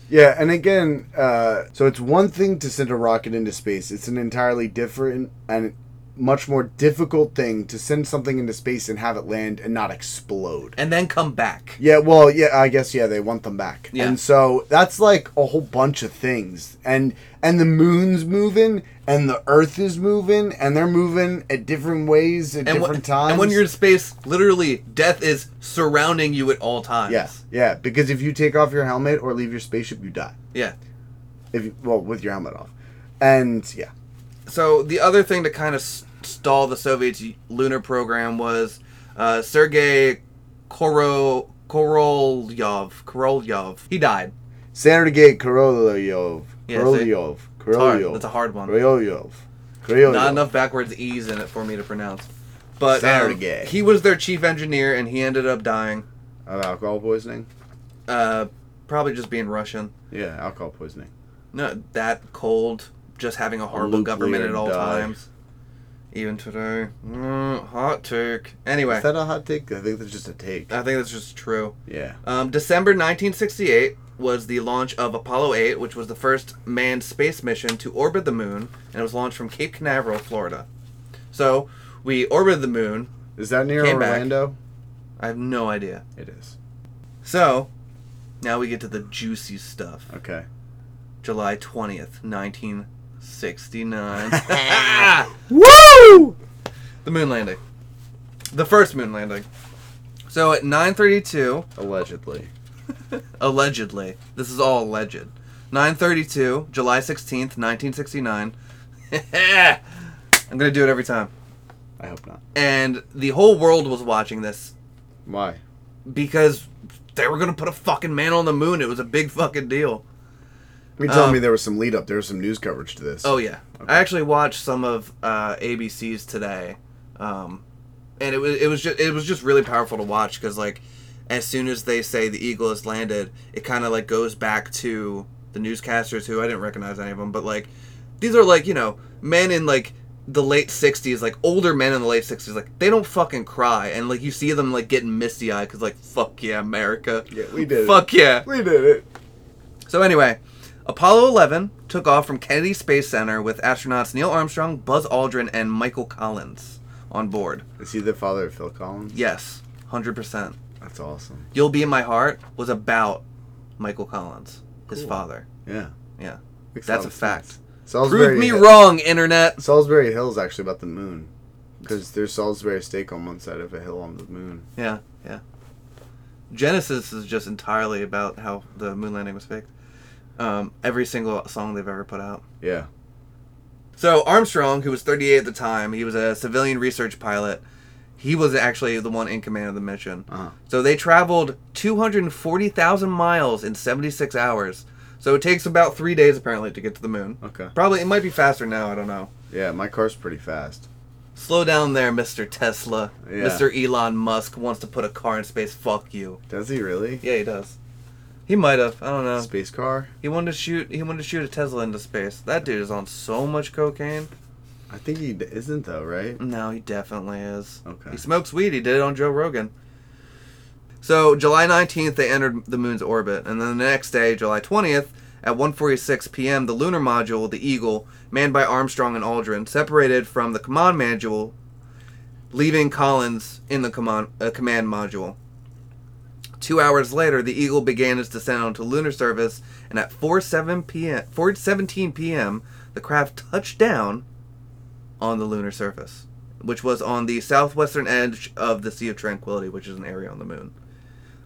Yeah, and again, uh, so it's one thing to send a rocket into space. It's an entirely different and much more difficult thing to send something into space and have it land and not explode. And then come back. Yeah, well, yeah, I guess, yeah, they want them back. Yeah. And so that's, like, a whole bunch of things. And and the moon's moving... And the Earth is moving, and they're moving at different ways at and different when, times. And when you're in space, literally, death is surrounding you at all times. Yes, yeah, yeah, because if you take off your helmet or leave your spaceship, you die. Yeah. If you, well, with your helmet off. And, yeah. So, the other thing to kind of stall the Soviet lunar program was uh, Sergei Koro, Korolyov. Korolyov. He died. Sergei Korolyov. Yeah, Korolyov. So Hard. That's a hard one. Korolyov. Korolyov. Not enough backwards E's in it for me to pronounce. But um, he was their chief engineer, and he ended up dying. Of alcohol poisoning? Uh, probably just being Russian. Yeah, alcohol poisoning. No, that cold, just having a horrible Luke government at all died. Times. Even today. Mm, hot take. Anyway. Is that a hot take? I think that's just a take. I think that's just true. Yeah. Um, December nineteen sixty-eight... was the launch of Apollo eight, which was the first manned space mission to orbit the moon, and it was launched from Cape Canaveral, Florida. So, we orbited the moon. Is that near Orlando? Back. I have no idea. It is. So, now we get to the juicy stuff. Okay. July twentieth, nineteen sixty-nine. Woo! The moon landing. The first moon landing. So, at nine thirty-two... Allegedly. Allegedly. This is all alleged. nine thirty-two, July sixteenth, nineteen sixty-nine. I'm going to do it every time. I hope not. And the whole world was watching this. Why? Because they were going to put a fucking man on the moon. It was a big fucking deal. You're telling um, me there was some lead up. There was some news coverage to this. Oh, yeah. Okay. I actually watched some of uh, A B C's today. Um, and it was it was just, it was just really powerful to watch because, like, as soon as they say the Eagle has landed, it kind of, like, goes back to the newscasters who I didn't recognize any of them. But, like, these are, like, you know, men in, like, the late sixties, like, older men in the late sixties. Like, they don't fucking cry. And, like, you see them, like, getting misty-eyed because, like, fuck yeah, America. Yeah, we did fuck it. Fuck yeah. We did it. So, anyway, Apollo eleven took off from Kennedy Space Center with astronauts Neil Armstrong, Buzz Aldrin, and Michael Collins on board. Is he the father of Phil Collins? Yes, one hundred percent. That's awesome. You'll Be in My Heart was about Michael Collins, his cool. father. Yeah. Yeah. Makes That's a fact. Prove me Hill. wrong, Internet. Salisbury Hill is actually about the moon. Because there's Salisbury steak on one side of a hill on the moon. Yeah, yeah. Genesis is just entirely about how the moon landing was faked. Um, every single song they've ever put out. Yeah. So Armstrong, who was thirty-eight at the time, he was a civilian research pilot. He was actually the one in command of the mission. Uh-huh. So they traveled two hundred forty thousand miles in seventy-six hours. So it takes about three days, apparently, to get to the moon. Okay. Probably, it might be faster now, I don't know. Yeah, my car's pretty fast. Slow down there, Mister Tesla. Yeah. Mister Elon Musk wants to put a car in space. Fuck you. Does he really? Yeah, he does. He might have. I don't know. Space car? He wanted to shoot He wanted to shoot a Tesla into space. That dude is on so much cocaine. I think he isn't, though, right? No, he definitely is. Okay. He smokes weed. He did it on Joe Rogan. So, July nineteenth, they entered the moon's orbit. And then the next day, July twentieth, at one forty-six p.m., the lunar module, the Eagle, manned by Armstrong and Aldrin, separated from the command module, leaving Collins in the command, uh, command module. Two hours later, the Eagle began its descent onto lunar surface, and at four seventeen p.m., the craft touched down on the lunar surface, which was on the southwestern edge of the Sea of Tranquility, which is an area on the moon.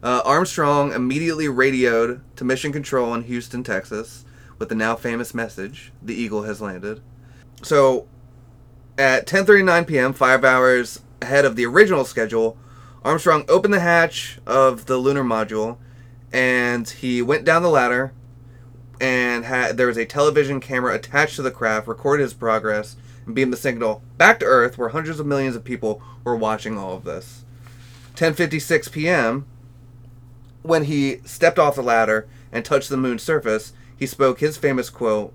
Uh, Armstrong immediately radioed to Mission Control in Houston, Texas, with the now famous message, "The Eagle has landed." So, at ten thirty-nine p.m., five hours ahead of the original schedule, Armstrong opened the hatch of the lunar module, and he went down the ladder, and had, there was a television camera attached to the craft, recorded his progress, and beamed the signal back to Earth, where hundreds of millions of people were watching all of this. ten fifty-six p.m., when he stepped off the ladder and touched the moon's surface, he spoke his famous quote,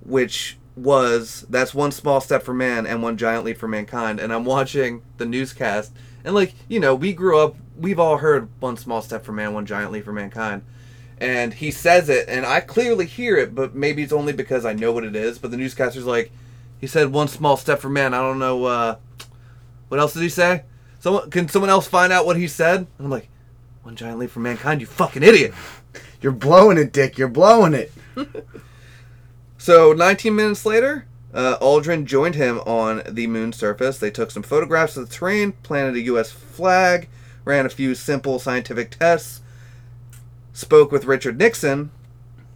which was, "That's one small step for man and one giant leap for mankind." And I'm watching the newscast, and, like, you know, we grew up, we've all heard "one small step for man, one giant leap for mankind." And he says it, and I clearly hear it, but maybe it's only because I know what it is. But the newscaster's like, he said "one small step for man." I don't know, uh, what else did he say? Someone, can someone else find out what he said? And I'm like, "One giant leap for mankind, you fucking idiot." You're blowing it, Dick. You're blowing it. So nineteen minutes later, Uh, Aldrin joined him on the moon's surface. They took some photographs of the terrain, planted a U S flag, ran a few simple scientific tests, spoke with Richard Nixon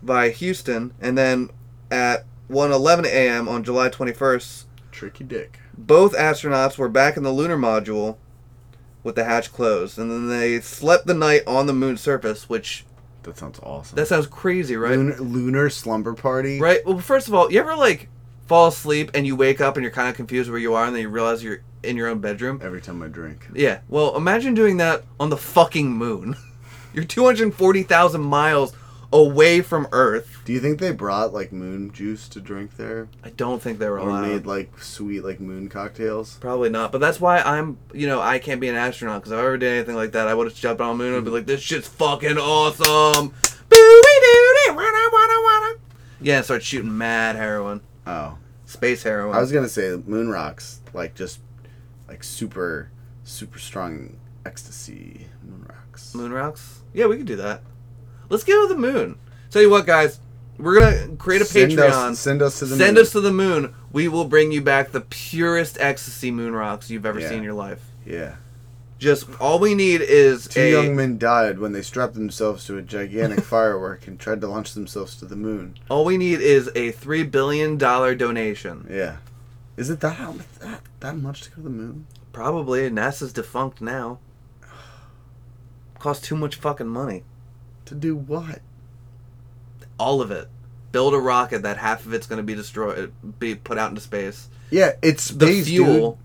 by Houston, and then at one eleven a.m. on July twenty-first, Tricky Dick, both astronauts were back in the lunar module with the hatch closed, and then they slept the night on the moon's surface, which... That sounds awesome. That sounds crazy, right? Lunar, lunar slumber party? Right. Well, first of all, you ever, like, fall asleep and you wake up and you're kind of confused where you are, and then you realize you're in your own bedroom? Every time I drink. Yeah. Well, imagine doing that on the fucking moon. You're two hundred forty thousand miles away from Earth. Do you think they brought, like, moon juice to drink there? I don't think they were allowed. Or made, like, sweet, like, moon cocktails? Probably not. But that's why I'm, you know, I can't be an astronaut, because if I ever did anything like that, I would have jumped on the moon and be like, "This shit's fucking awesome. Boo-wee-doo-dee, wanna-wanna-wanna." Yeah, and start shooting mad heroin. Oh. Space heroin. I was going to say moon rocks, like, just, like, super, super strong ecstasy moon rocks. Moon rocks? Yeah, we could do that. Let's go to the moon. Tell you what, guys, we're going to create a send Patreon. Us, send us to the send moon. Send us to the moon. We will bring you back the purest ecstasy moon rocks you've ever yeah. seen in your life. Yeah. Just all we need is Two a... young men died when they strapped themselves to a gigantic firework and tried to launch themselves to the moon. All we need is a three billion dollars donation. Yeah. Is it that, that, that much to go to the moon? Probably. NASA's defunct now. Costs too much fucking money. To do what? All of it. Build a rocket that half of it's going to be destroyed, be put out into space. Yeah, it's space, the fuel. Dude.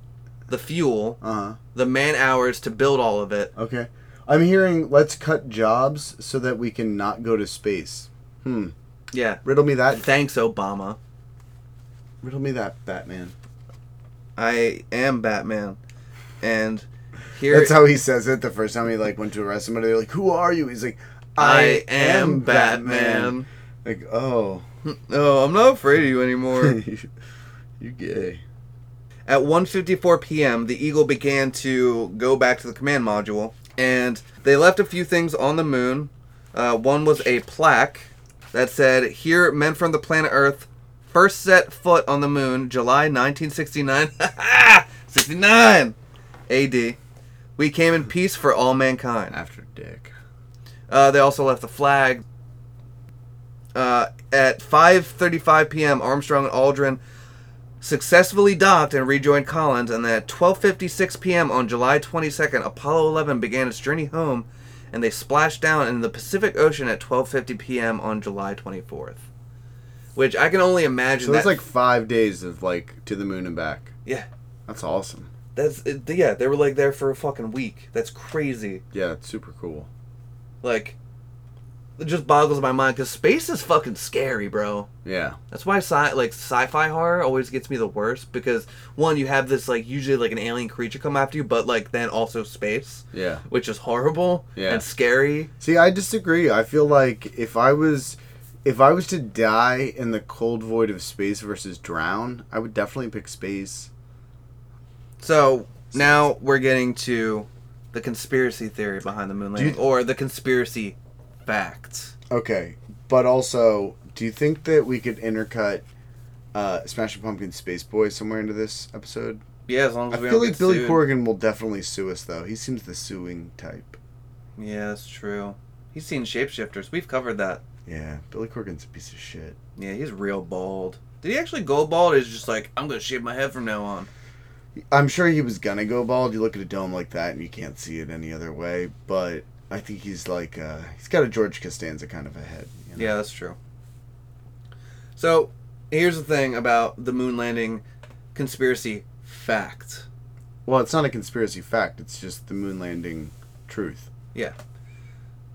The fuel, uh-huh. the man hours to build all of it. Okay. I'm hearing, let's cut jobs so that we can not go to space. Hmm. Yeah. Riddle me that. Thanks, Obama. Riddle me that, Batman. I am Batman. And here... That's how he says it the first time he, like, went to arrest somebody. They're like, who are you? He's like, I, I am Batman. Batman. Like, oh. No, I'm not afraid of you anymore. You're gay. At one fifty-four p.m., the Eagle began to go back to the command module, and they left a few things on the moon. Uh, one was a plaque that said, "Here, men from the planet Earth first set foot on the moon, July nineteen sixty-nine, sixty-nine A D. We came in peace for all mankind." After Dick. Uh, they also left the flag. Uh, at five thirty-five p.m., Armstrong and Aldrin successfully docked and rejoined Collins, and at twelve fifty-six p.m. on July twenty-second, Apollo eleven began its journey home, and they splashed down in the Pacific Ocean at twelve fifty p.m. on July twenty-fourth. Which I can only imagine. So that's like five days of like to the moon and back. Yeah, that's awesome. That's yeah. They were like there for a fucking week. That's crazy. Yeah, it's super cool. Like, it just boggles my mind because space is fucking scary, bro. Yeah. That's why sci like sci-fi horror always gets me the worst, because one, you have this like usually like an alien creature come after you, but like then also space. Yeah. Which is horrible. Yeah. And scary. See, I disagree. I feel like if I was if I was to die in the cold void of space versus drown, I would definitely pick space. So now we're getting to the conspiracy theory behind the moon landing, you- or the conspiracy facts. Okay, but also, do you think that we could intercut uh, Smashing Pumpkins Space Boy somewhere into this episode? Yeah, as long as I we feel don't like Billy sued. Corgan will definitely sue us, though. He seems the suing type. Yeah, that's true. He's seen shapeshifters. We've covered that. Yeah, Billy Corgan's a piece of shit. Yeah, he's real bald. Did he actually go bald? Or is he just like, I'm gonna shave my head from now on? I'm sure he was gonna go bald. You look at a dome like that, and you can't see it any other way. But I think he's like, uh, he's got a George Costanza kind of a head. You know? Yeah, that's true. So, here's the thing about the moon landing conspiracy fact. Well, it's not a conspiracy fact, it's just the moon landing truth. Yeah.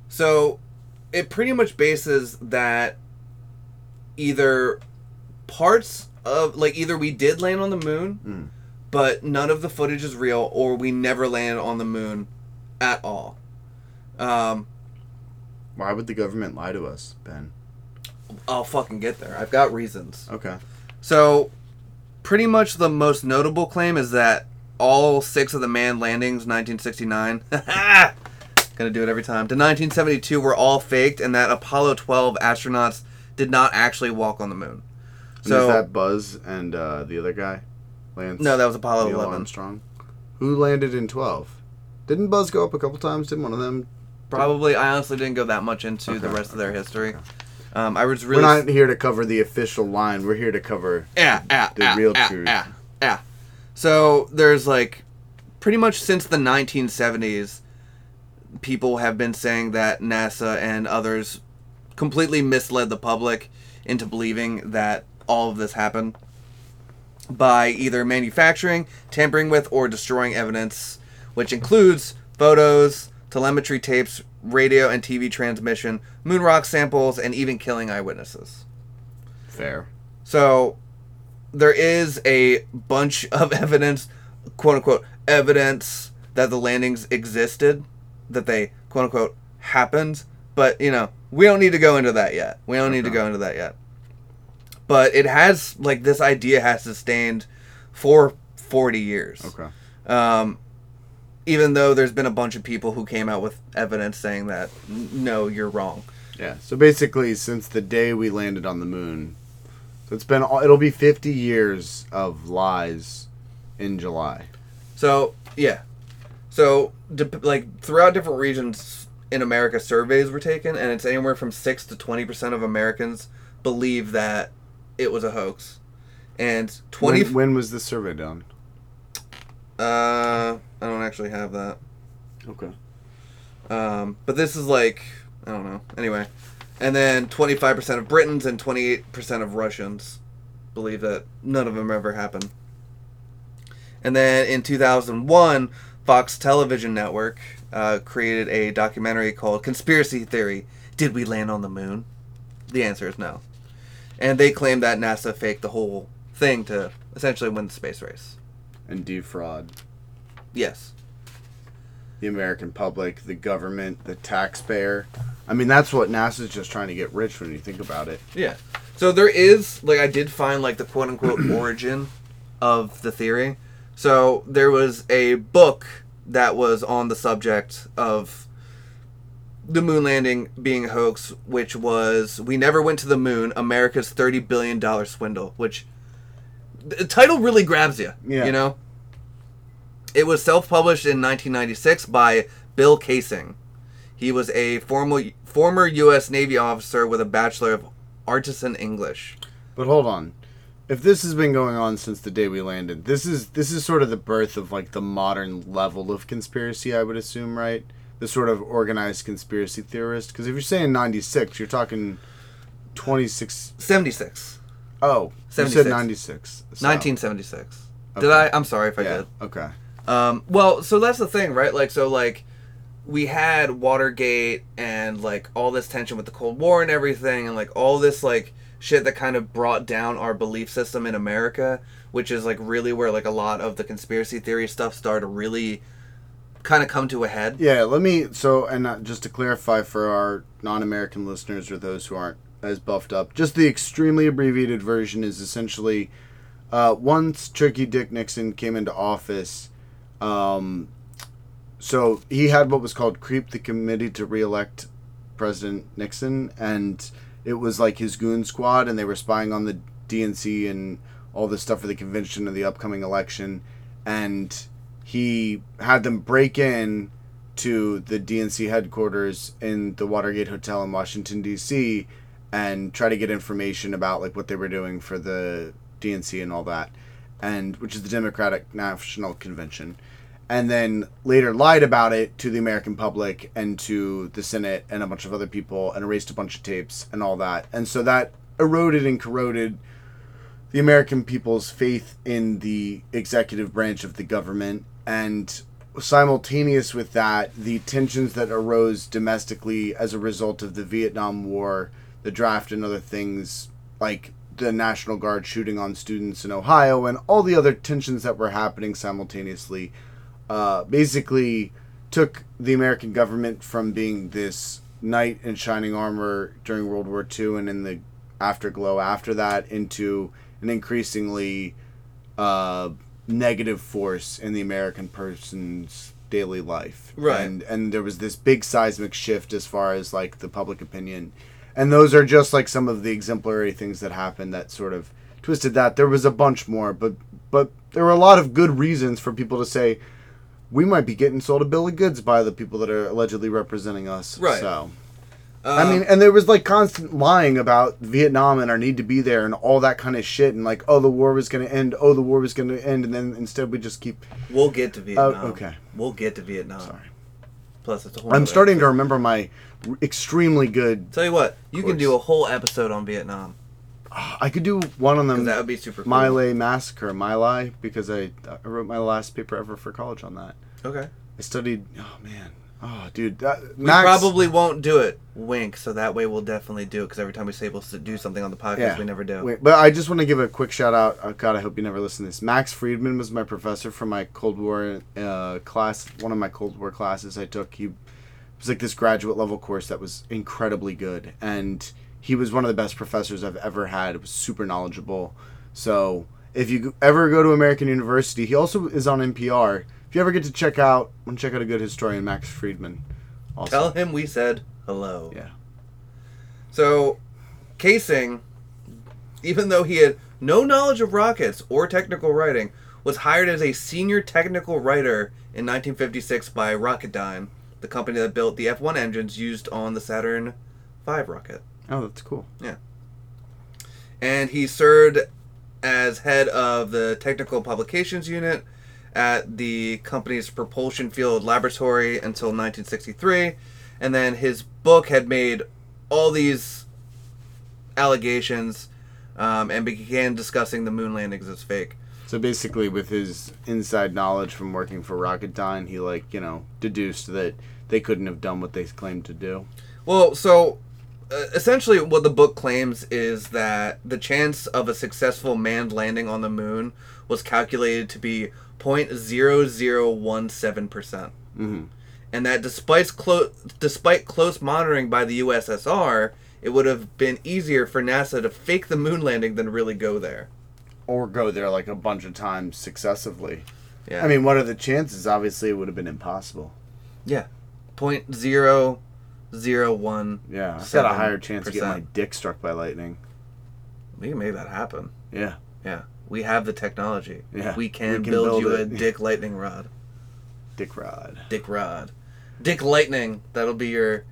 So, it pretty much bases that either parts of, like, either we did land on the moon, mm. but none of the footage is real, or we never landed on the moon at all. Um, Why would the government lie to us, Ben? I'll fucking get there. I've got reasons. Okay. So, pretty much the most notable claim is that all six of the manned landings, nineteen sixty-nine, gonna do it every time, to nineteen seventy-two were all faked, and that Apollo twelve astronauts did not actually walk on the moon. And so, is that Buzz and uh, the other guy? Lance? No, that was Apollo eleven. Neil Armstrong. Who landed in twelve? Didn't Buzz go up a couple times? Didn't one of them? Probably. I honestly didn't go that much into okay, the rest okay, of their history. Okay. Um, I was really. We're not here to cover the official line. We're here to cover yeah, the, ah, the ah, real ah, truth. Ah, ah. So there's like, pretty much since the nineteen seventies, people have been saying that NASA and others completely misled the public into believing that all of this happened by either manufacturing, tampering with, or destroying evidence, which includes photos, telemetry tapes, radio and T V transmission, moon rock samples, and even killing eyewitnesses. Fair. So, there is a bunch of evidence, quote-unquote, evidence that the landings existed, that they, quote-unquote, happened, but, you know, we don't need to go into that yet. We don't okay. need to go into that yet. But it has, like, this idea has sustained for forty years. Okay. Um... Even though there's been a bunch of people who came out with evidence saying that, no, you're wrong. Yeah. So basically, since the day we landed on the moon, so it's been it'll be fifty years of lies in July. So yeah. So, like, throughout different regions in America, surveys were taken, and it's anywhere from six to twenty percent of Americans believe that it was a hoax. And twenty... When, when was this survey done? Uh, I don't actually have that. Okay. Um, but this is like... I don't know. Anyway. And then twenty-five percent of Britons and twenty-eight percent of Russians believe that none of them ever happened. And then in two thousand one... Fox Television Network uh, created a documentary called Conspiracy Theory, Did We Land on the Moon? The answer is no. And they claim that NASA faked the whole thing to essentially win the space race. And defraud. Yes. The American public, the government, the taxpayer. I mean, that's what NASA's just trying to get rich when you think about it. Yeah. So there is, like, I did find, like, the quote-unquote origin of the theory. So there was a book that was on the subject of the moon landing being a hoax, which was We Never Went to the Moon, America's thirty billion dollars Swindle, which the title really grabs you, yeah. you know? It was self-published in nineteen ninety-six by Bill Kaysing. He was a formal, former U S Navy officer with a Bachelor of Arts in English. But hold on. If this has been going on since the day we landed, this is this is sort of the birth of, like, the modern level of conspiracy, I would assume, right? The sort of organized conspiracy theorist. Because if you're saying ninety-six, you're talking twenty-six... seventy-six. Oh, seventy-six. You said ninety-six. So. nineteen seventy-six. Okay. Did I? I'm sorry if I yeah. did. Okay. Um, well, so that's the thing, right? Like, so, like, we had Watergate and, like, all this tension with the Cold War and everything, and, like, all this, like... shit that kind of brought down our belief system in America, which is, like, really where, like, a lot of the conspiracy theory stuff started to really kind of come to a head. Yeah, let me... So, and uh, just to clarify for our non-American listeners or those who aren't as buffed up, just the extremely abbreviated version is essentially, uh, once Tricky Dick Nixon came into office, um, so he had what was called Creep, the Committee to Re-elect President Nixon, and... It was like his goon squad, and they were spying on the D N C and all this stuff for the convention of the upcoming election. And he had them break in to the D N C headquarters in the Watergate Hotel in Washington, D C, and try to get information about, like, what they were doing for the D N C and all that, and which is the Democratic National Convention. And then later lied about it to the American public and to the Senate and a bunch of other people and erased a bunch of tapes and all that. And so that eroded and corroded the American people's faith in the executive branch of the government. And simultaneous with that, the tensions that arose domestically as a result of the Vietnam War, the draft and other things, like the National Guard shooting on students in Ohio and all the other tensions that were happening simultaneously, Uh, basically took the American government from being this knight in shining armor during World War Two and in the afterglow after that into an increasingly uh, negative force in the American person's daily life. Right. And, and there was this big seismic shift as far as, like, the public opinion. And those are just, like, some of the exemplary things that happened that sort of twisted that. There was a bunch more, but but there were a lot of good reasons for people to say, we might be getting sold a bill of goods by the people that are allegedly representing us. Right. So, uh, I mean, and there was, like, constant lying about Vietnam and our need to be there and all that kind of shit. And, like, oh, the war was going to end. Oh, the war was going to end. And then instead we just keep... We'll get to Vietnam. Uh, okay. We'll get to Vietnam. Sorry. Plus, it's a whole... I'm starting episode. to remember my extremely good... Tell you what, you course. can do a whole episode on Vietnam. I could do one on them. That would be super cool. My Lai Massacre, My Lai, because I, I wrote my last paper ever for college on that. Okay. I studied. Oh man. Oh dude. That, we Max, probably won't do it. Wink. So that way we'll definitely do it, because every time we say we'll do something on the podcast, yeah. we never do. Wait, but I just want to give a quick shout out. Oh, God, I hope you never listen to this. Max Friedman was my professor for my Cold War uh, class. One of my Cold War classes I took. He it was like this graduate level course that was incredibly good, and he was one of the best professors I've ever had. He was super knowledgeable. So if you ever go to American University, he also is on N P R. If you ever get to check out, want to check out a good historian, Max Friedman. Also. Tell him we said hello. Yeah. So Kaysing, even though he had no knowledge of rockets or technical writing, was hired as a senior technical writer in nineteen fifty-six by Rocketdyne, the company that built the F one engines used on the Saturn five rocket. Oh, that's cool. Yeah. And he served as head of the technical publications unit at the company's propulsion field laboratory until nineteen sixty-three. And then his book had made all these allegations um, and began discussing the moon landings as fake. So basically, with his inside knowledge from working for Rocketdyne, he, like, you know, deduced that they couldn't have done what they claimed to do. Well, so uh, essentially what the book claims is that the chance of a successful manned landing on the moon was calculated to be zero point zero zero one seven percent. Mm-hmm. And that despite, clo- despite close monitoring by the U S S R, it would have been easier for NASA to fake the moon landing than really go there. Or go there, like, a bunch of times successively. Yeah. I mean, what are the chances? Obviously, it would have been impossible. Yeah. Point zero zero one. Yeah. I've got a higher chance of getting my dick struck by lightning. We can make that happen. Yeah. Yeah. We have the technology. Yeah. We can, we can build, build you it. a dick lightning rod. Dick rod. Dick rod. Dick lightning. That'll be your...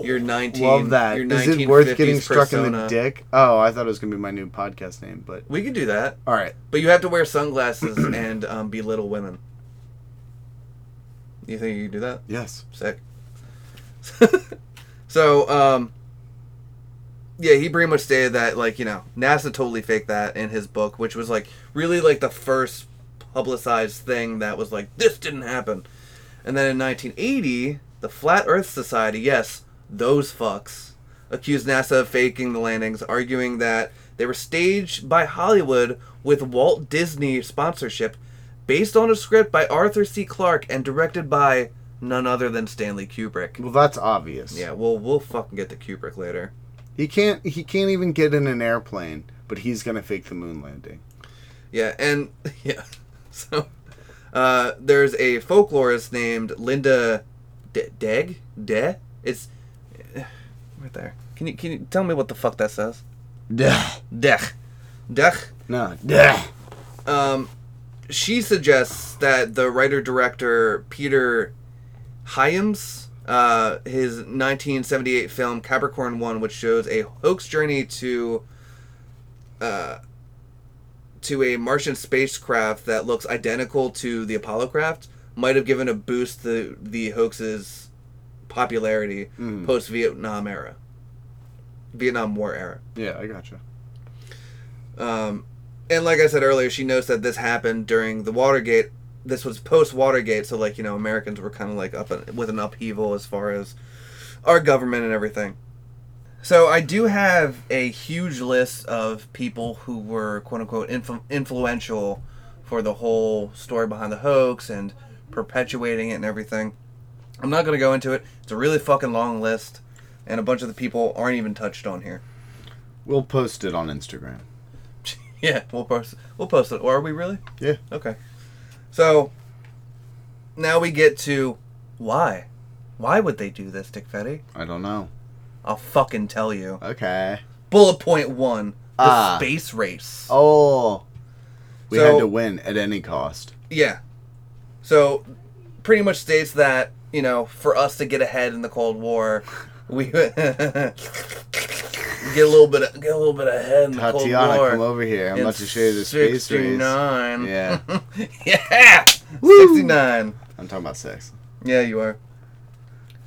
Your nineteen. Love that. Your Is it worth getting struck persona. in the dick? Oh, I thought it was gonna be my new podcast name, but we could do that. All right, but you have to wear sunglasses and um, belittle women. You think you can do that? Yes. Sick. So, um, yeah, he pretty much stated that, like, you know, NASA totally faked that in his book, which was, like, really, like, the first publicized thing that was like, this didn't happen. And then in nineteen eighty. The Flat Earth Society, yes, those fucks, accused NASA of faking the landings, arguing that they were staged by Hollywood with Walt Disney sponsorship, based on a script by Arthur C. Clarke and directed by none other than Stanley Kubrick. Well, that's obvious. Yeah, well, we'll fucking get to Kubrick later. He can't, he can't even get in an airplane, but he's going to fake the moon landing. Yeah, and, yeah, so, uh, there's a folklorist named Linda... De- deg? De? It's... Uh, right there. Can you can you tell me what the fuck that says? Dech. Dech. Dech? No. Dech. Um, she suggests that the writer-director Peter Hyams, uh, his nineteen seventy-eight film Capricorn One, which shows a hoax journey to... Uh, to a Martian spacecraft that looks identical to the Apollo craft... might have given a boost to the hoax's popularity mm. post-Vietnam era. Vietnam War era. Yeah, I gotcha. Um, and like I said earlier, she notes that this happened during the Watergate. This was post-Watergate, so, like, you know, Americans were kind of, like, up with an upheaval as far as our government and everything. So I do have a huge list of people who were, quote-unquote, influ- influential for the whole story behind the hoax and... perpetuating it and everything. I'm not going to go into it. It's a really fucking long list, and a bunch of the people aren't even touched on here. We'll post it on Instagram. Yeah, we'll post we'll post it. Or are we really? Yeah. Okay. So, now we get to why. Why would they do this, Dick Fetty? I don't know. I'll fucking tell you. Okay. Bullet point one. The ah. space race. Oh. We so, had to win at any cost. Yeah. So, pretty much states that, you know, for us to get ahead in the Cold War, we get a little bit of, get a little bit ahead in the Tatiana, Cold War. Tatiana, come over here. I'm about to show you the space sixty-nine. Race. Yeah. Yeah. Woo! sixty-nine. I'm talking about sex. Yeah, you are.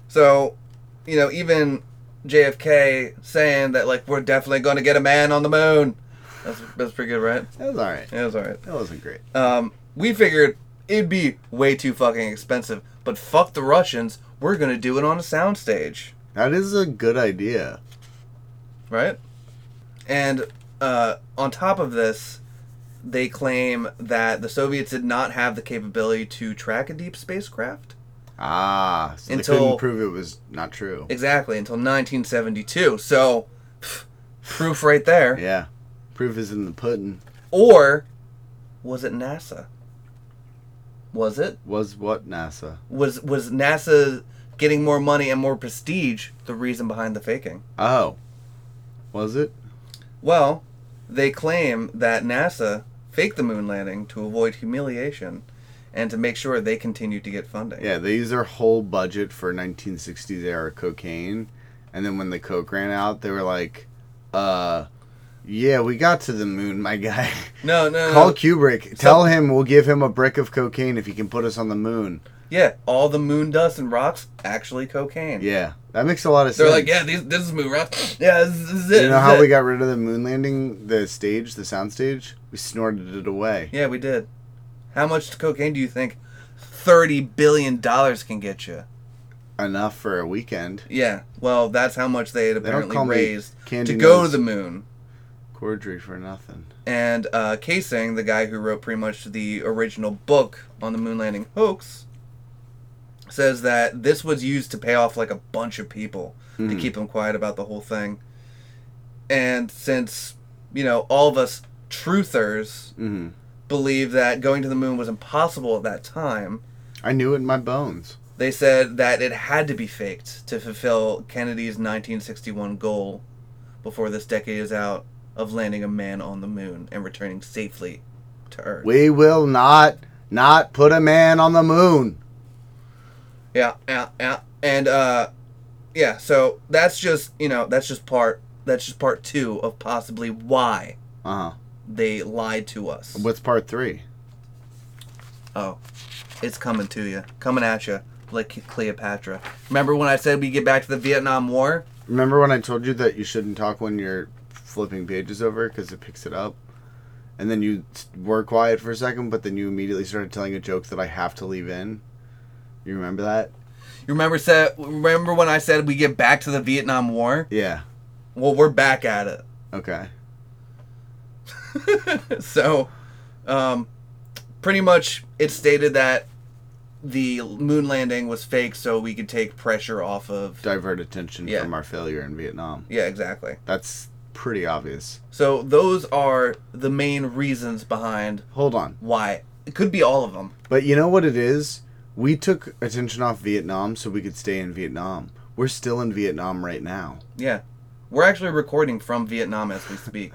So, you know, even J F K saying that, like, we're definitely going to get a man on the moon. That's that's pretty good, right? That was all right. That was all right. That wasn't great. Um, we figured. It'd be way too fucking expensive, but fuck the Russians, we're gonna do it on a soundstage. That is a good idea. Right? And uh, on top of this, they claim that the Soviets did not have the capability to track a deep spacecraft. Ah, so until, they couldn't prove it was not true. Exactly, until nineteen seventy-two. So, pff, proof right there. Yeah, proof is in the pudding. Or, was it NASA? Was it? Was what NASA? Was was NASA getting more money and more prestige the reason behind the faking? Oh. Was it? Well, they claim that NASA fake the moon landing to avoid humiliation and to make sure they continue to get funding. Yeah, they used their whole budget for nineteen sixties era cocaine, and then when the coke ran out, they were like, uh... yeah, we got to the moon, my guy. No, no, no. Call Kubrick. So, tell him we'll give him a brick of cocaine if he can put us on the moon. Yeah, all the moon dust and rocks, actually cocaine. Yeah, that makes a lot of They're sense. They're like, yeah, these, this is moon rocks. Yeah, this, this is it. You know how it. we got rid of the moon landing, the stage, the sound stage? We snorted it away. Yeah, we did. How much cocaine do you think thirty billion dollars can get you? Enough for a weekend. Yeah, well, that's how much they had apparently they raised to go notes. to the moon. Forgery for nothing. And uh, Kaysing, the guy who wrote pretty much the original book on the moon landing hoax, says that this was used to pay off like a bunch of people mm. to keep them quiet about the whole thing. And since, you know, all of us truthers mm-hmm. believe that going to the moon was impossible at that time. I knew it in my bones. They said that it had to be faked to fulfill Kennedy's nineteen sixty-one goal before this decade is out, of landing a man on the moon and returning safely to Earth. We will not, not put a man on the moon. Yeah, yeah, yeah. And, uh, yeah, so that's just, you know, that's just part, that's just part two of possibly why uh-huh. they lied to us. What's part three? Oh, it's coming to you. Coming at you like Cleopatra. Remember when I said we get back to the Vietnam War? Remember when I told you that you shouldn't talk when you're flipping pages over because it picks it up, and then you were quiet for a second, but then you immediately started telling a joke that I have to leave in. You remember that? You remember sa- Remember when I said we get back to the Vietnam War? Yeah. Well, we're back at it. Okay. So, um, pretty much it stated that the moon landing was fake so we could take pressure off of... Divert attention yeah. from our failure in Vietnam. Yeah, exactly. That's... pretty obvious. So those are the main reasons behind hold on why it could be all of them, but you know what it is, we took attention off Vietnam so we could stay in Vietnam. We're still in Vietnam right now. Yeah, we're actually recording from Vietnam as we speak.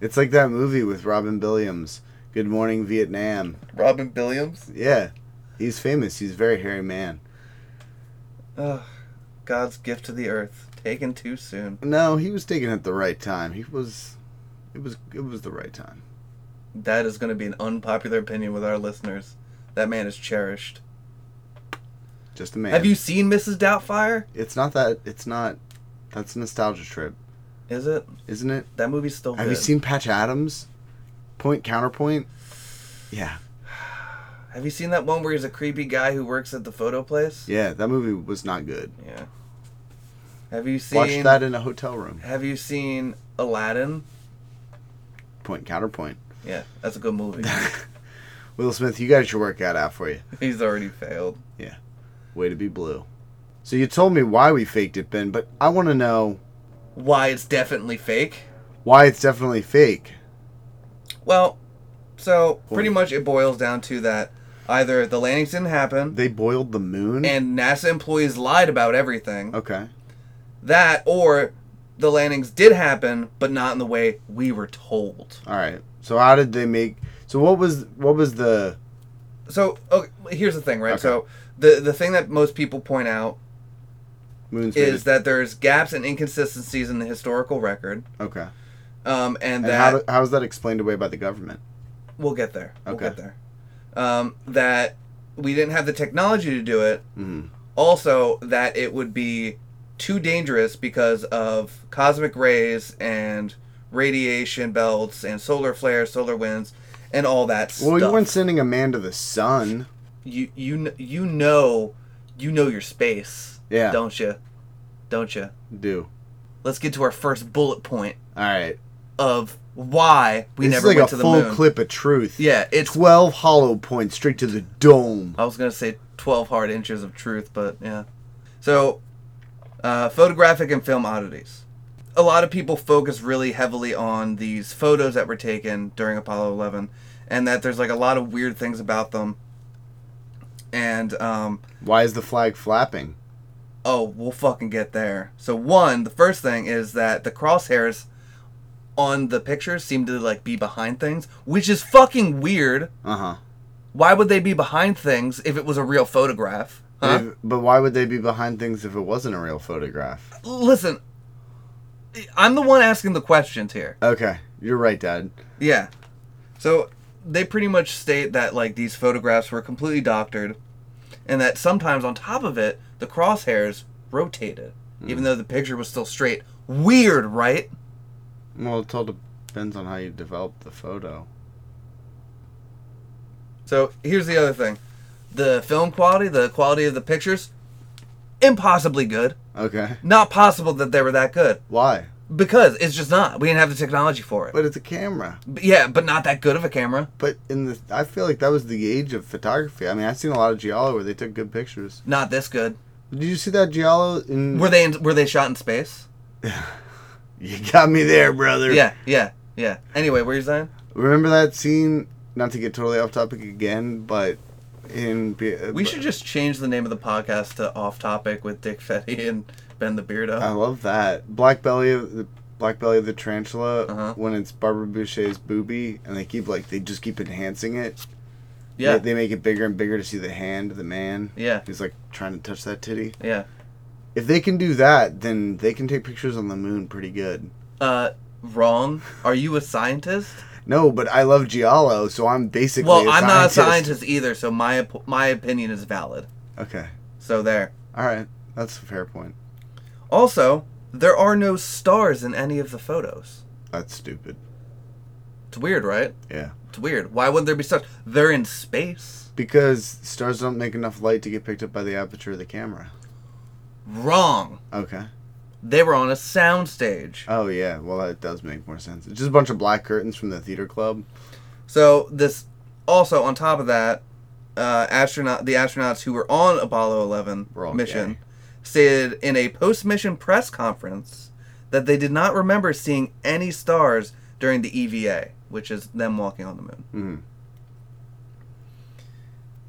It's like that movie with Robin Williams, Good Morning Vietnam. Robin Williams, yeah, he's famous. He's a very hairy man. Ugh, God's gift to the earth. Taken too soon. No, he was taken at the right time. He was, it was, it was the right time. That is going to be an unpopular opinion with our listeners. That man is cherished. Just a man. Have you seen Missus Doubtfire? It's not that. It's not. That's a nostalgia trip. Is it? Isn't it? That movie's still. Have good. you seen Patch Adams? Point Counterpoint. Yeah. Have you seen that one where he's a creepy guy who works at the photo place? Yeah, that movie was not good. Yeah. Have you seen... Watch that in a hotel room. Have you seen Aladdin? Point Counterpoint. Yeah, that's a good movie. Will Smith, you got your workout out for you. He's already failed. Yeah. Way to be blue. So you told me why we faked it, Ben, but I want to know... Why it's definitely fake? Why it's definitely fake. Well, so pretty much it boils down to that either the landings didn't happen... They boiled the moon? And NASA employees lied about everything. Okay. That, or the landings did happen, but not in the way we were told. All right. So how did they make... So what was what was the... So okay, here's the thing, right? Okay. So the, the thing that most people point out Moon's is that there's gaps and inconsistencies in the historical record. Okay. Um, and, and that... How, do, how is that explained away by the government? We'll get there. Okay. We'll get there. Um, that we didn't have the technology to do it. Mm. Also, that it would be... too dangerous because of cosmic rays and radiation belts and solar flares, solar winds, and all that stuff. Well, you weren't sending a man to the sun. You you you know you know your space. Yeah. Don't you? Don't you? Do. Let's get to our first bullet point. All right. Of why we this never is like went to the moon. It's like a full clip of truth. Yeah, it's twelve hollow points straight to the dome. I was gonna say twelve hard inches of truth, but yeah. So. Uh, photographic and film oddities. A lot of people focus really heavily on these photos that were taken during Apollo eleven, and that there's like a lot of weird things about them. And um, why is the flag flapping? Oh, we'll fucking get there. So one, the first thing is that the crosshairs on the pictures seem to like be behind things, which is fucking weird. Uh-huh. Why would they be behind things if it was a real photograph? Huh? If, but why would they be behind things if it wasn't a real photograph? Listen, I'm the one asking the questions here. Okay, you're right, Dad. Yeah. So they pretty much state that like these photographs were completely doctored, and that sometimes on top of it, the crosshairs rotated, mm. even though the picture was still straight. Weird, right? Well, it all depends on how you develop the photo. So here's the other thing. The film quality, the quality of the pictures, impossibly good. Okay. Not possible that they were that good. Why? Because it's just not. We didn't have the technology for it. But it's a camera. But yeah, but not that good of a camera. But in the, I feel like that was the age of photography. I mean, I've seen a lot of Giallo where they took good pictures. Not this good. Did you see that Giallo? In... Were they in, were they shot in space? You got me there, brother. Yeah, yeah, yeah. Anyway, what are you saying? Remember that scene? Not to get totally off topic again, but in uh, we should just change the name of the podcast to Off Topic with Dick Fetty and Ben the Beardo. I love that. Black Belly of the Black Belly of the Tarantula, uh-huh. when it's Barbara Boucher's boobie, and they keep like they just keep enhancing it. Yeah, they, they make it bigger and bigger to see the hand of the man. Yeah, he's like trying to touch that titty. Yeah, if they can do that, then they can take pictures on the moon pretty good. Uh, wrong. Are you a scientist? No, but I love Giallo, so I'm basically well, a scientist. Well, I'm not a scientist either, so my op- my opinion is valid. Okay. So there. All right. That's a fair point. Also, there are no stars in any of the photos. That's stupid. It's weird, right? Yeah. It's weird. Why wouldn't there be stars? They're in space. Because stars don't make enough light to get picked up by the aperture of the camera. Wrong. Okay. They were on a soundstage. Oh, yeah. Well, that does make more sense. It's just a bunch of black curtains from the theater club. So, this... Also, on top of that, uh, astronaut the astronauts who were on Apollo eleven mission stated in a post-mission press conference that they did not remember seeing any stars during the E V A, which is them walking on the moon. Mm-hmm.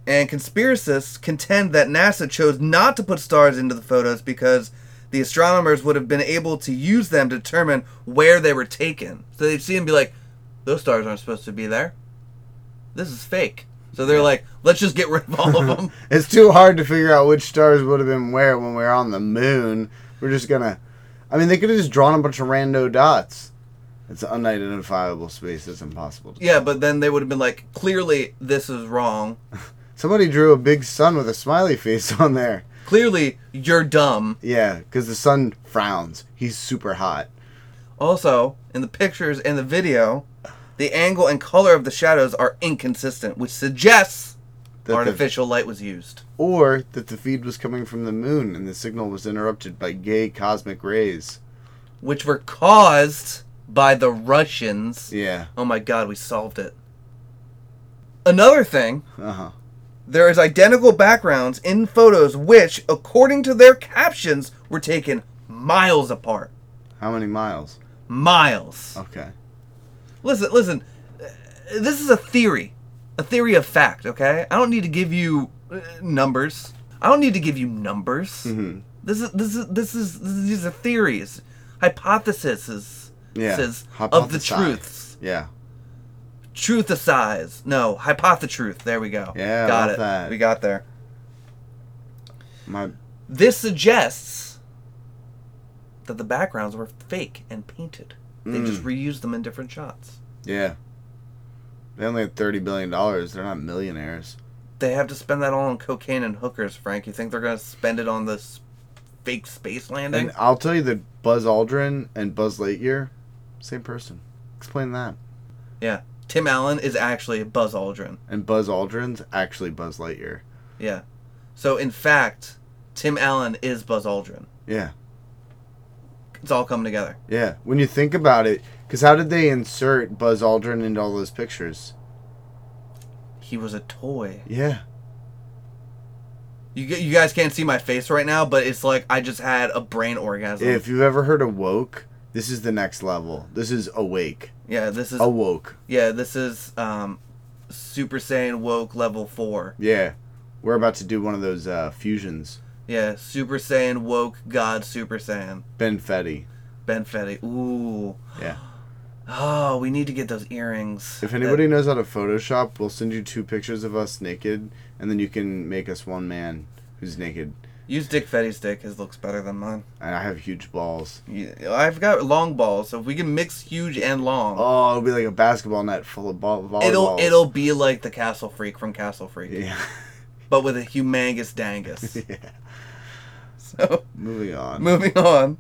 And conspiracists contend that NASA chose not to put stars into the photos because... the astronomers would have been able to use them to determine where they were taken. So they'd see and be like, those stars aren't supposed to be there. This is fake. So they're like, let's just get rid of all of them. It's too hard to figure out which stars would have been where when we were on the moon. We're just going to... I mean, they could have just drawn a bunch of rando dots. It's an unidentifiable space. It's impossible to Yeah, tell. But then they would have been like, clearly this is wrong. Somebody drew a big sun with a smiley face on there. Clearly, you're dumb. Yeah, because the sun frowns. He's super hot. Also, in the pictures and the video, the angle and color of the shadows are inconsistent, which suggests that artificial the, light was used. Or that the feed was coming from the moon and the signal was interrupted by gay cosmic rays. Which were caused by the Russians. Yeah. Oh my god, we solved it. Another thing... Uh-huh. There is identical backgrounds in photos which, according to their captions, were taken miles apart. How many miles? Miles. Okay. Listen, listen. This is a theory. A theory of fact, okay? I don't need to give you numbers. I don't need to give you numbers. Mm-hmm. This is this is this is these are theories, hypotheses yeah. of the truths. Yeah. Truthicize. No, hypothesitruth. There we go. Yeah, got it. That. We got there. My... This suggests that the backgrounds were fake and painted. They mm. just reused them in different shots. Yeah. They only had thirty billion dollars. They're not millionaires. They have to spend that all on cocaine and hookers, Frank. You think they're going to spend it on this fake space landing? And I'll tell you that Buzz Aldrin and Buzz Lightyear, same person. Explain that. Yeah. Tim Allen is actually Buzz Aldrin. And Buzz Aldrin's actually Buzz Lightyear. Yeah. So, in fact, Tim Allen is Buzz Aldrin. Yeah. It's all coming together. Yeah. When you think about it, because how did they insert Buzz Aldrin into all those pictures? He was a toy. Yeah. You you guys can't see my face right now, but it's like I just had a brain orgasm. If you've ever heard of woke... This is the next level. This is awake. Yeah, this is... Awoke. Yeah, this is um, Super Saiyan Woke Level four. Yeah. We're about to do one of those uh, fusions. Yeah, Super Saiyan Woke God Super Saiyan. Ben Fetty. Ben Fetty. Ooh. Yeah. Oh, we need to get those earrings. If anybody that... knows how to Photoshop, we'll send you two pictures of us naked, and then you can make us one man who's naked. Use Dick Fetty's dick. His looks better than mine. And I have huge balls. Yeah, I've got long balls, so if we can mix huge and long... Oh, it'll be like a basketball net full of ball- volley it'll, balls. It'll be like the Castle Freak from Castle Freak. Yeah. But with a humongous dangus. Yeah. So... Moving on. Moving on.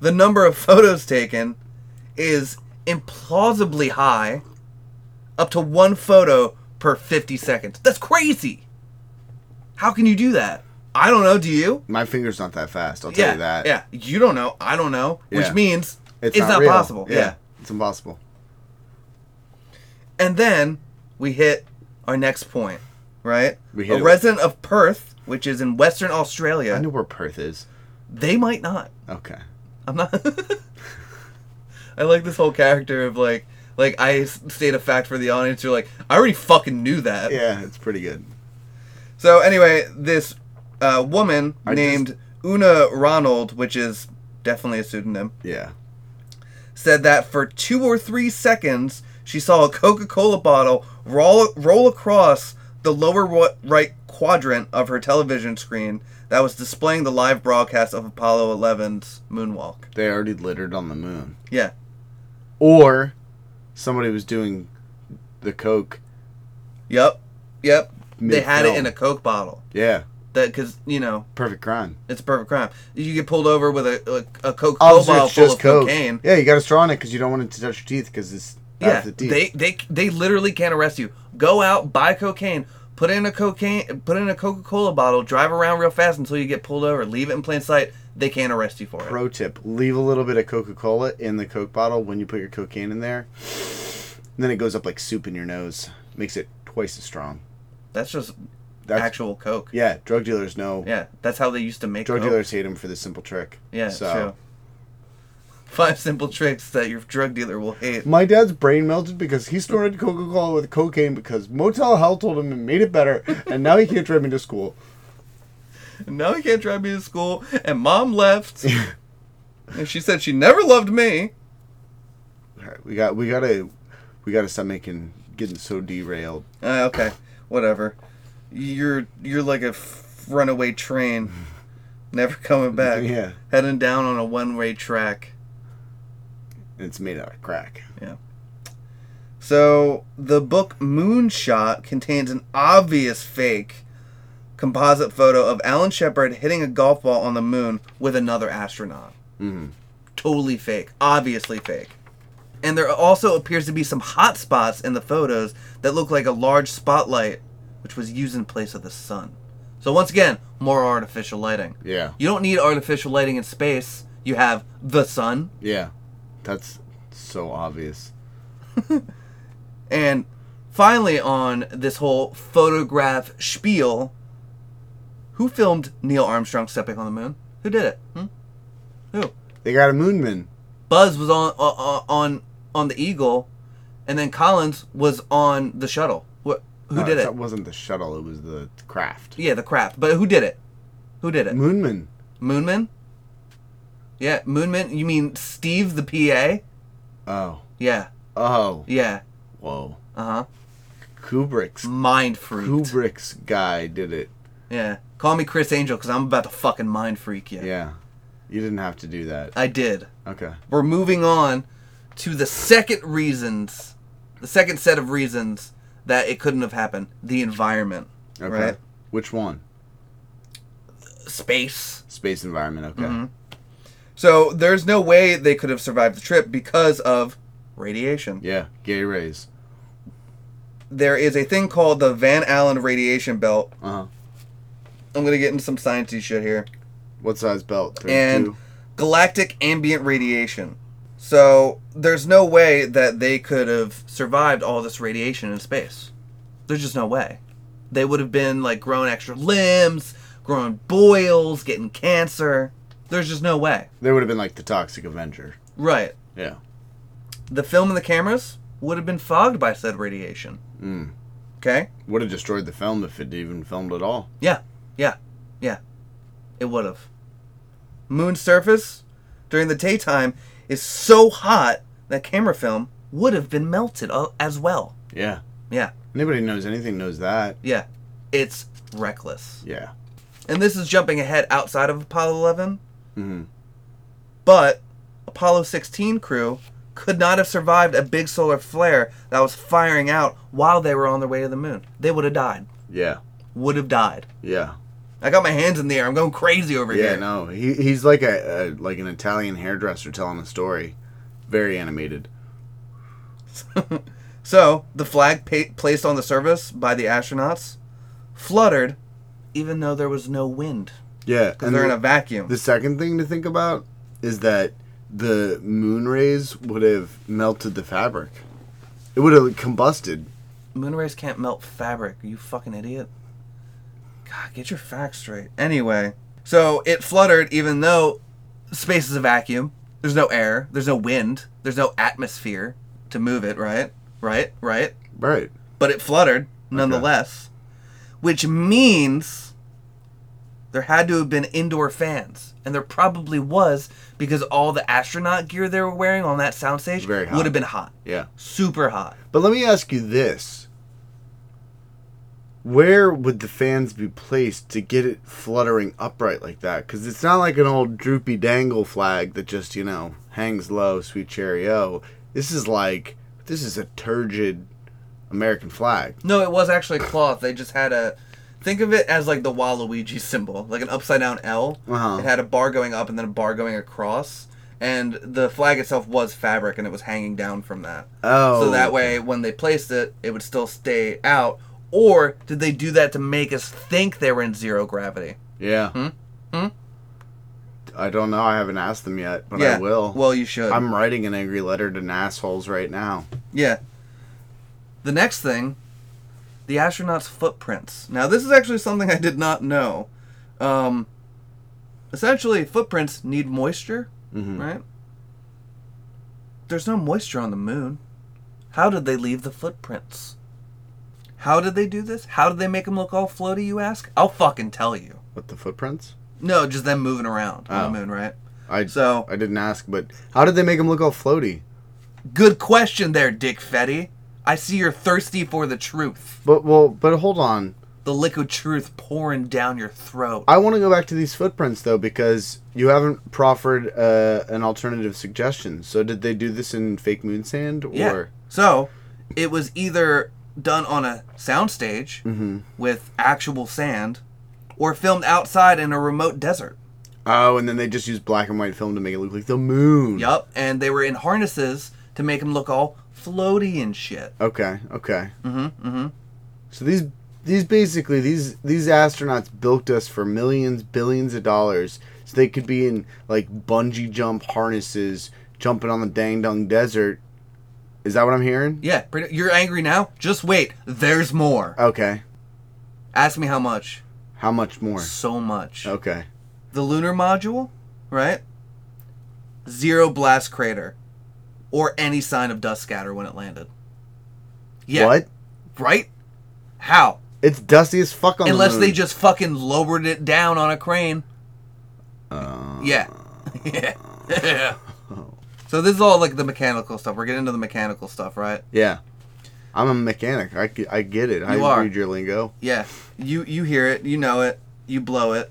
The number of photos taken is... implausibly high, up to one photo per fifty seconds. That's crazy. How can you do that? I don't know. Do you? My finger's not that fast. I'll yeah, tell you that. Yeah. You don't know. I don't know. Yeah. Which means it's, it's not, not possible. Yeah. yeah. It's impossible. And then we hit our next point, right? We hit a it. resident of Perth, which is in Western Australia. I know where Perth is. They might not. Okay. I'm not... I like this whole character of, like, like I state a fact for the audience. You're like, I already fucking knew that. Yeah, it's pretty good. So, anyway, this uh, woman I named just... Una Ronald, which is definitely a pseudonym. Yeah. Said that for two or three seconds, she saw a Coca-Cola bottle roll, roll across the lower right quadrant of her television screen that was displaying the live broadcast of Apollo eleven's moonwalk. They already littered on the moon. Yeah. Or somebody was doing the Coke. Yep. Yep. Mid-film. They had it in a Coke bottle. Yeah. That, 'cause, you know. Perfect crime. It's a perfect crime. You get pulled over with a a, a Coke bottle full of Coke. cocaine. Yeah, you got a straw in it because you don't want it to touch your teeth because it's yeah, the teeth. They they they literally can't arrest you. Go out, buy cocaine. Put in a cocaine, put in a Coca-Cola bottle, drive around real fast until you get pulled over, leave it in plain sight, they can't arrest you for it. Pro tip, leave a little bit of Coca-Cola in the Coke bottle when you put your cocaine in there. And then it goes up like soup in your nose. Makes it twice as strong. That's just that's, actual Coke. Yeah, drug dealers know. Yeah, that's how they used to make Drug Coke. dealers hate them for this simple trick. Yeah, so. true. Five simple tricks that your drug dealer will hate. My dad's brain melted because he snorted Coca-Cola with cocaine because Motel Hell told him it made it better, and now he can't drive me to school. And now he can't drive me to school, and Mom left, and she said she never loved me. All right, we got we gotta we gotta stop making getting so derailed. Uh, okay, whatever. You're you're like a f- runaway train, never coming back. Yeah, heading down on a one-way track. It's made out of crack. Yeah. So, the book Moonshot contains an obvious fake composite photo of Alan Shepard hitting a golf ball on the moon with another astronaut. Mm-hmm. Totally fake. Obviously fake. And there also appears to be some hot spots in the photos that look like a large spotlight, which was used in place of the sun. So, once again, more artificial lighting. Yeah. You don't need artificial lighting in space. You have the sun. Yeah. That's so obvious. And finally, on this whole photograph spiel, who filmed Neil Armstrong stepping on the moon? Who did it? Hmm? Who? They got a moonman. Buzz was on uh, on on the Eagle, and then Collins was on the shuttle. What? Who no, did it? That wasn't the shuttle. It was the craft. Yeah, the craft. But who did it? Who did it? Moonman. Moonman. Yeah, Moonman. You mean Steve the P A? Oh. Yeah. Oh. Yeah. Whoa. Uh-huh. Kubrick's. Mind freak. Kubrick's guy did it. Yeah. Call me Chris Angel because I'm about to fucking mind freak you. Yeah. You didn't have to do that. I did. Okay. We're moving on to the second reasons, the second set of reasons that it couldn't have happened. The environment. Okay. Right? Which one? Space. Space environment, okay. Mm-hmm. So, there's no way they could have survived the trip because of radiation. Yeah, gay rays. There is a thing called the Van Allen radiation belt. Uh-huh. I'm going to get into some sciencey shit here. What size belt? thirty-two? And galactic ambient radiation. So, there's no way that they could have survived all this radiation in space. There's just no way. They would have been, like, growing extra limbs, growing boils, getting cancer... There's just no way. They would have been like the Toxic Avenger. Right. Yeah. The film and the cameras would have been fogged by said radiation. Mm. Okay? Would have destroyed the film if it even filmed at all. Yeah. Yeah. Yeah. It would have. Moon's surface during the daytime is so hot that camera film would have been melted as well. Yeah. Yeah. Anybody who knows anything knows that. Yeah. It's reckless. Yeah. And this is jumping ahead outside of Apollo eleven. Mm-hmm. But Apollo sixteen crew could not have survived a big solar flare that was firing out while they were on their way to the moon. They would have died. Yeah. Would have died. Yeah. I got my hands in the air. I'm going crazy over yeah, here. Yeah, no. He, he's like a, a like an Italian hairdresser telling a story. Very animated. So, the flag pa- placed on the surface by the astronauts fluttered even though there was no wind. Yeah. Because they're the, in a vacuum. The second thing to think about is that the moon rays would have melted the fabric. It would have combusted. Moon rays can't melt fabric. Are you fucking idiot? God, get your facts straight. Anyway, so it fluttered even though space is a vacuum. There's no air. There's no wind. There's no atmosphere to move it, right? Right? Right? Right. But it fluttered nonetheless, okay. Which means there had to have been indoor fans. And there probably was, because all the astronaut gear they were wearing on that sound stage would have been hot. Yeah. Super hot. But let me ask you this. Where would the fans be placed to get it fluttering upright like that? Because it's not like an old droopy dangle flag that just, you know, hangs low, sweet cheerio. This is like, this is a turgid American flag. No, it was actually cloth. They just had a... Think of it as like the Waluigi symbol, like an upside-down L. Uh-huh. It had a bar going up and then a bar going across, and the flag itself was fabric, and it was hanging down from that. Oh. So that way, when they placed it, it would still stay out. Or did they do that to make us think they were in zero gravity? Yeah. Hmm? Hmm? I don't know. I haven't asked them yet, but yeah. I will. Well, you should. I'm writing an angry letter to assholes right now. Yeah. The next thing... The astronauts' footprints. Now, this is actually something I did not know. Um, essentially, footprints need moisture, mm-hmm. right? There's no moisture on the moon. How did they leave the footprints? How did they do this? How did they make them look all floaty, you ask? I'll fucking tell you. What, the footprints? No, just them moving around oh. on the moon, right? I, so, I didn't ask, but how did they make them look all floaty? Good question there, Dick Fetty. I see you're thirsty for the truth. But well, but hold on. The liquid truth pouring down your throat. I want to go back to these footprints, though, because you haven't proffered uh, an alternative suggestion. So did they do this in fake moon sand? Or... Yeah. So it was either done on a soundstage mm-hmm. with actual sand or filmed outside in a remote desert. Oh, and then they just used black and white film to make it look like the moon. Yep, and they were in harnesses to make them look all... floaty and shit. Okay, okay. Mm-hmm, mm-hmm. So these, these basically, these these astronauts bilked us for millions, billions of dollars so they could be in, like, bungee jump harnesses jumping on the dang-dung desert. Is that what I'm hearing? Yeah. Pretty, you're angry now? Just wait. There's more. Okay. Ask me how much. How much more? So much. Okay. The lunar module, right? Zero blast crater. Or any sign of dust scatter when it landed. Yeah. What? Right? How? It's dusty as fuck on Unless the moon. Unless they just fucking lowered it down on a crane. Uh, yeah. yeah. yeah. Oh. So this is all like the mechanical stuff. We're getting into the mechanical stuff, right? Yeah. I'm a mechanic. I, I get it. You I are. read your lingo. Yeah. You, you hear it. You know it. You blow it.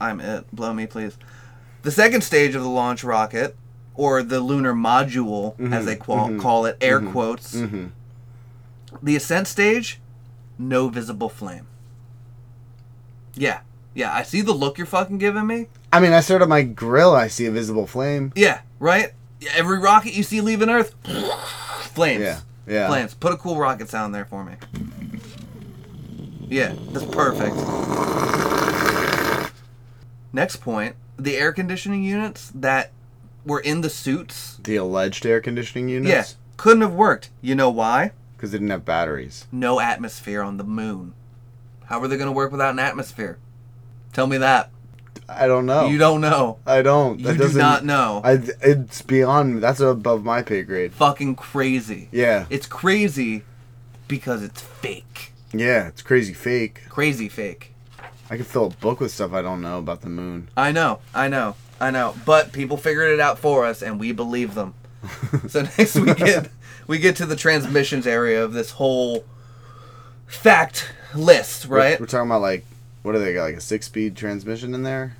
I'm it. Blow me, please. The second stage of the launch rocket... or the lunar module, mm-hmm, as they qual- mm-hmm, call it, air mm-hmm, quotes. Mm-hmm. The ascent stage, no visible flame. Yeah. Yeah, I see the look you're fucking giving me. I mean, I start on my grill, I see a visible flame. Yeah, right? Every rocket you see leaving Earth, flames. Yeah, yeah. Flames. Put a cool rocket sound there for me. Yeah, that's perfect. Next point, the air conditioning units that... were in the suits. The alleged air conditioning units? Yeah. Couldn't have worked. You know why? Because they didn't have batteries. No atmosphere on the moon. How are they going to work without an atmosphere? Tell me that. I don't know. You don't know. I don't. You that do not know. I, it's beyond... That's above my pay grade. Fucking crazy. Yeah. It's crazy because it's fake. Yeah, it's crazy fake. Crazy fake. I could fill a book with stuff I don't know about the moon. I know. I know. I know, but people figured it out for us, and we believe them. So next we get we get to the transmissions area of this whole fact list, right? We're, we're talking about, like, what do they got, like a six-speed transmission in there?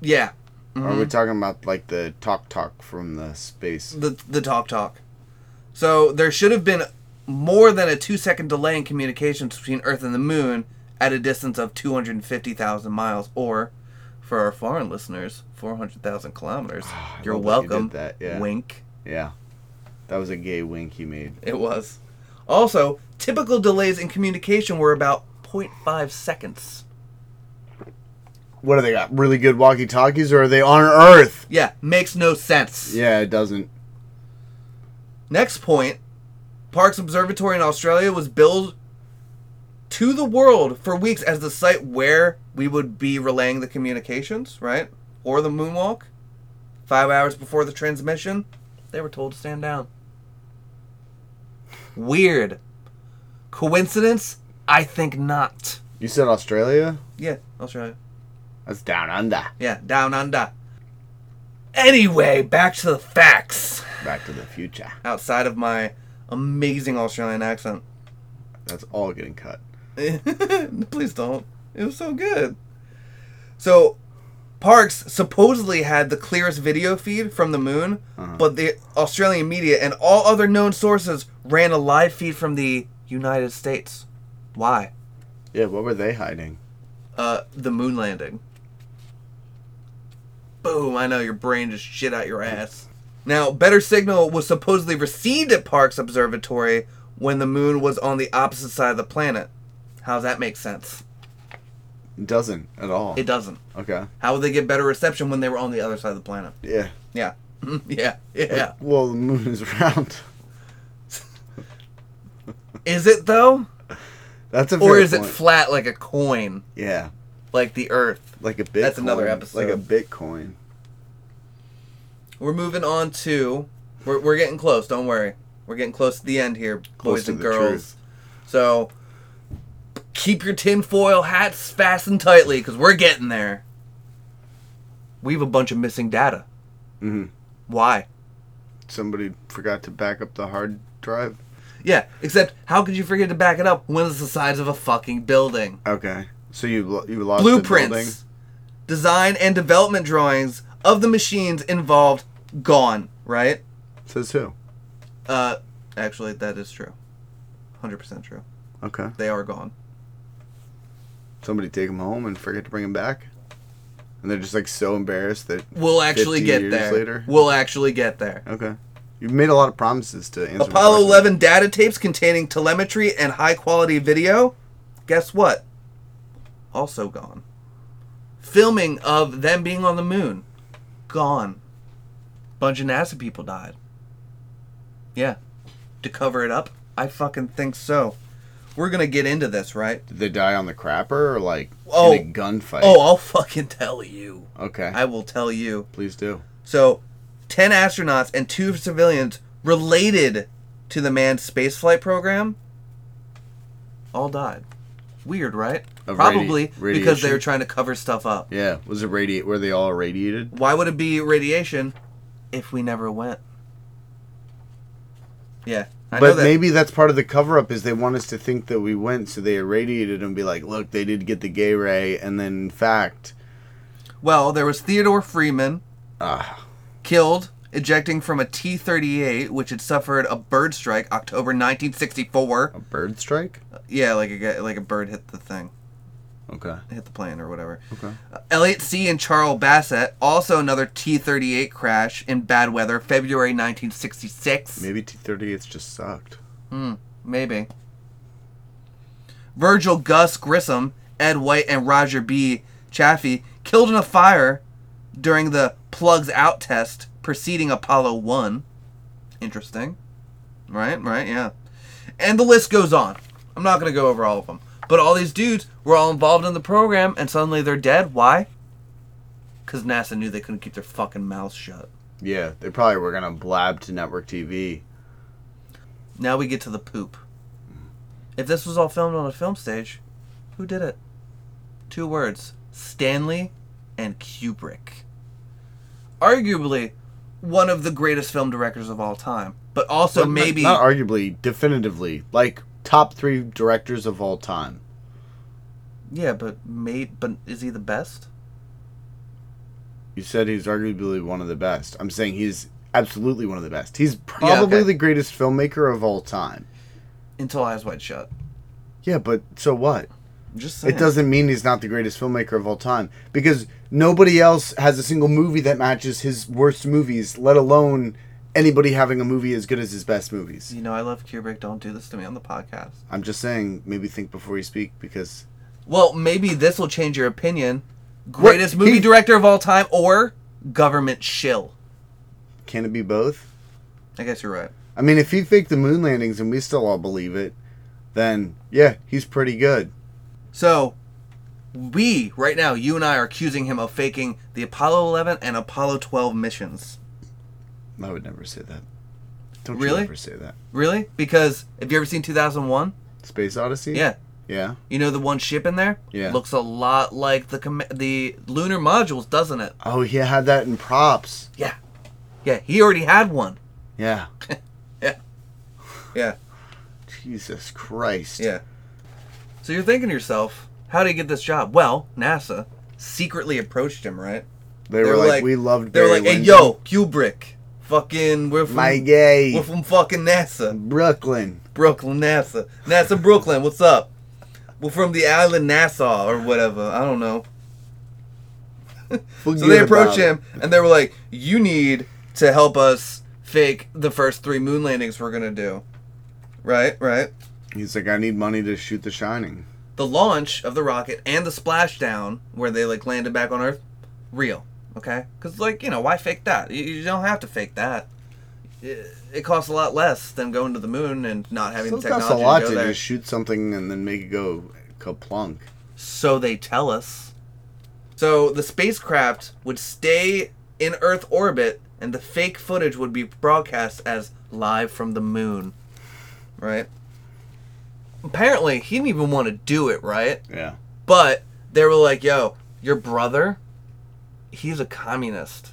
Yeah. Mm-hmm. Or are we talking about, like, the talk talk from the space? The the talk talk. So there should have been more than a two-second delay in communications between Earth and the Moon at a distance of two hundred fifty thousand miles, or, for our foreign listeners, four hundred thousand kilometers. Oh, You're welcome. You did that. Yeah. Wink. Yeah. That was a gay wink he made. It was. Also, typical delays in communication were about zero point five seconds. What do they got? Really good walkie-talkies, or are they on Earth? Yeah, makes no sense. Yeah, it doesn't. Next point, Parkes Observatory in Australia was billed to the world for weeks as the site where we would be relaying the communications, right? Or the moonwalk. Five hours before the transmission, they were told to stand down. Weird. Coincidence? I think not. You said Australia? Yeah, Australia. That's down under. Yeah, down under. Anyway, back to the facts. Back to the future. Outside of my amazing Australian accent. That's all getting cut. Please don't. It was so good. So, Parkes supposedly had the clearest video feed from the moon, uh-huh. but the Australian media and all other known sources ran a live feed from the United States. Why? Yeah, what were they hiding? Uh, the moon landing. Boom, I know, your brain just shit out your ass. Now, better signal was supposedly received at Parkes Observatory when the moon was on the opposite side of the planet. How does that make sense? It doesn't at all. It doesn't. Okay. How would they get better reception when they were on the other side of the planet? Yeah. Yeah. yeah. Yeah. Like, well, the moon is round. Is it, though? That's a Or is point. It flat like a coin? Yeah. Like the Earth. Like a Bitcoin. That's another episode. Like a Bitcoin. We're moving on to... We're, we're getting close, don't worry. We're getting close to the end here, close boys and girls. Truth. So, keep your tinfoil hats fastened tightly, because we're getting there. We have a bunch of missing data. Mm-hmm. Why? Somebody forgot to back up the hard drive. Yeah, except how could you forget to back it up when it's the size of a fucking building? Okay, so you you lost blueprints, the building. Design and development drawings of the machines involved gone, right? Says who? Uh, actually, that is true, hundred percent true. Okay, they are gone. Somebody take them home and forget to bring them back, and they're just like so embarrassed that we'll actually get there. Later. We'll actually get there. Okay. You've made a lot of promises to answer. Apollo eleven data tapes containing telemetry and high-quality video. Guess what? Also gone. Filming of them being on the moon. Gone. Bunch of NASA people died. Yeah. To cover it up? I fucking think so. We're going to get into this, right? Did they die on the crapper or, like, oh, in a gunfight? Oh, I'll fucking tell you. Okay. I will tell you. Please do. So... ten astronauts and two civilians related to the manned spaceflight program all died. Weird, right? Of Probably radi- because they were trying to cover stuff up. Yeah. Was it radiate? Were they all irradiated? Why would it be radiation if we never went? Yeah. I but know that. Maybe that's part of the cover-up is they want us to think that we went, so they irradiated and be like, look, they did get the gay ray, and then in fact... Well, there was Theodore Freeman. Ah. Uh. Killed, ejecting from a T thirty-eight, which had suffered a bird strike, October nineteen sixty-four. A bird strike? Yeah, like a, like a bird hit the thing. Okay. Hit the plane or whatever. Okay. Uh, Elliot C. and Charles Bassett, also another T thirty-eight crash in bad weather, February nineteen sixty-six. Maybe T thirty-eights just sucked. Hmm, maybe. Virgil Gus Grissom, Ed White, and Roger B. Chaffee, killed in a fire during the plugs out test preceding Apollo one. Interesting. Right, right, yeah. And the list goes on. I'm not going to go over all of them. But all these dudes were all involved in the program, and suddenly they're dead. Why? Because NASA knew they couldn't keep their fucking mouths shut. Yeah, they probably were going to blab to network T V. Now we get to the poop. If this was all filmed on a film stage, who did it? Two words. Stanley and Kubrick. Arguably one of the greatest film directors of all time, but also well, maybe... Not, not arguably, definitively. Like, top three directors of all time. Yeah, but may, but is he the best? You said he's arguably one of the best. I'm saying he's absolutely one of the best. He's probably yeah, okay. the greatest filmmaker of all time. Until Eyes Wide Shut. Yeah, but so what? Just saying. It doesn't mean he's not the greatest filmmaker of all time. Because nobody else has a single movie that matches his worst movies, let alone anybody having a movie as good as his best movies. You know, I love Kubrick. Don't do this to me on the podcast. I'm just saying, maybe think before you speak, because... Well, maybe this will change your opinion. Greatest what? movie he... director of all time, or government shill. Can it be both? I guess you're right. I mean, if he faked the moon landings and we still all believe it, then, yeah, he's pretty good. So, we, right now, you and I are accusing him of faking the Apollo eleven and Apollo twelve missions. I would never say that. Don't really? you ever say that. Really? Because, have you ever seen two thousand one? Space Odyssey? Yeah. Yeah. You know the one ship in there? Yeah. Looks a lot like the com- the lunar modules, doesn't it? Oh, he had that in props. Yeah. Yeah, he already had one. Yeah. Yeah. Yeah. Jesus Christ. Yeah. So you're thinking to yourself, how did he get this job? Well, NASA secretly approached him, right? They, they were, were like, like, we loved Barry They were like, hey, Lyndon. yo, Kubrick. Fucking, we're from... My gay. We're from fucking NASA. Brooklyn. Brooklyn, NASA. NASA, Brooklyn, what's up? We're from the island Nassau or whatever. I don't know. So they approached him, and they were like, you need to help us fake the first three moon landings we're going to do. Right, right. He's like, I need money to shoot The Shining. The launch of the rocket and the splashdown, where they like landed back on Earth, real, okay? Because, like, you know, why fake that? You, you don't have to fake that. It, it costs a lot less than going to the moon and not having Still the technology to go there. It costs a lot to just shoot something and then make it go kaplunk. So they tell us. So the spacecraft would stay in Earth orbit, and the fake footage would be broadcast as live from the moon, right? Apparently, he didn't even want to do it, right? Yeah. But they were like, yo, your brother, he's a communist.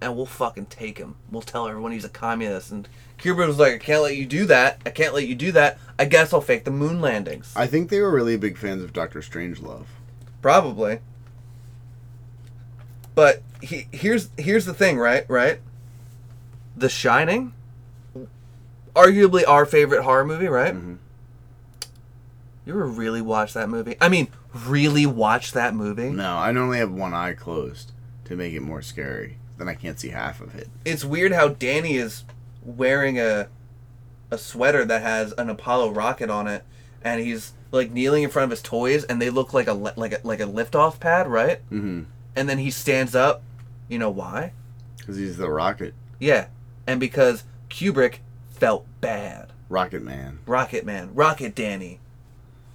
And we'll fucking take him. We'll tell everyone he's a communist. And Kubrick was like, I can't let you do that. I can't let you do that. I guess I'll fake the moon landings. I think they were really big fans of Doctor Strangelove. Probably. But he, here's here's the thing, right? Right? The Shining? Arguably our favorite horror movie, right? Mm-hmm. You ever really watch that movie? I mean, really watch that movie? No, I normally have one eye closed to make it more scary. Then I can't see half of it. It's weird how Danny is wearing a a sweater that has an Apollo rocket on it, and he's like kneeling in front of his toys, and they look like a like a, like a liftoff pad, right? Mm-hmm. And then he stands up. You know why? Because he's the rocket. Yeah, and because Kubrick felt bad. Rocket Man. Rocket Man. Rocket Danny.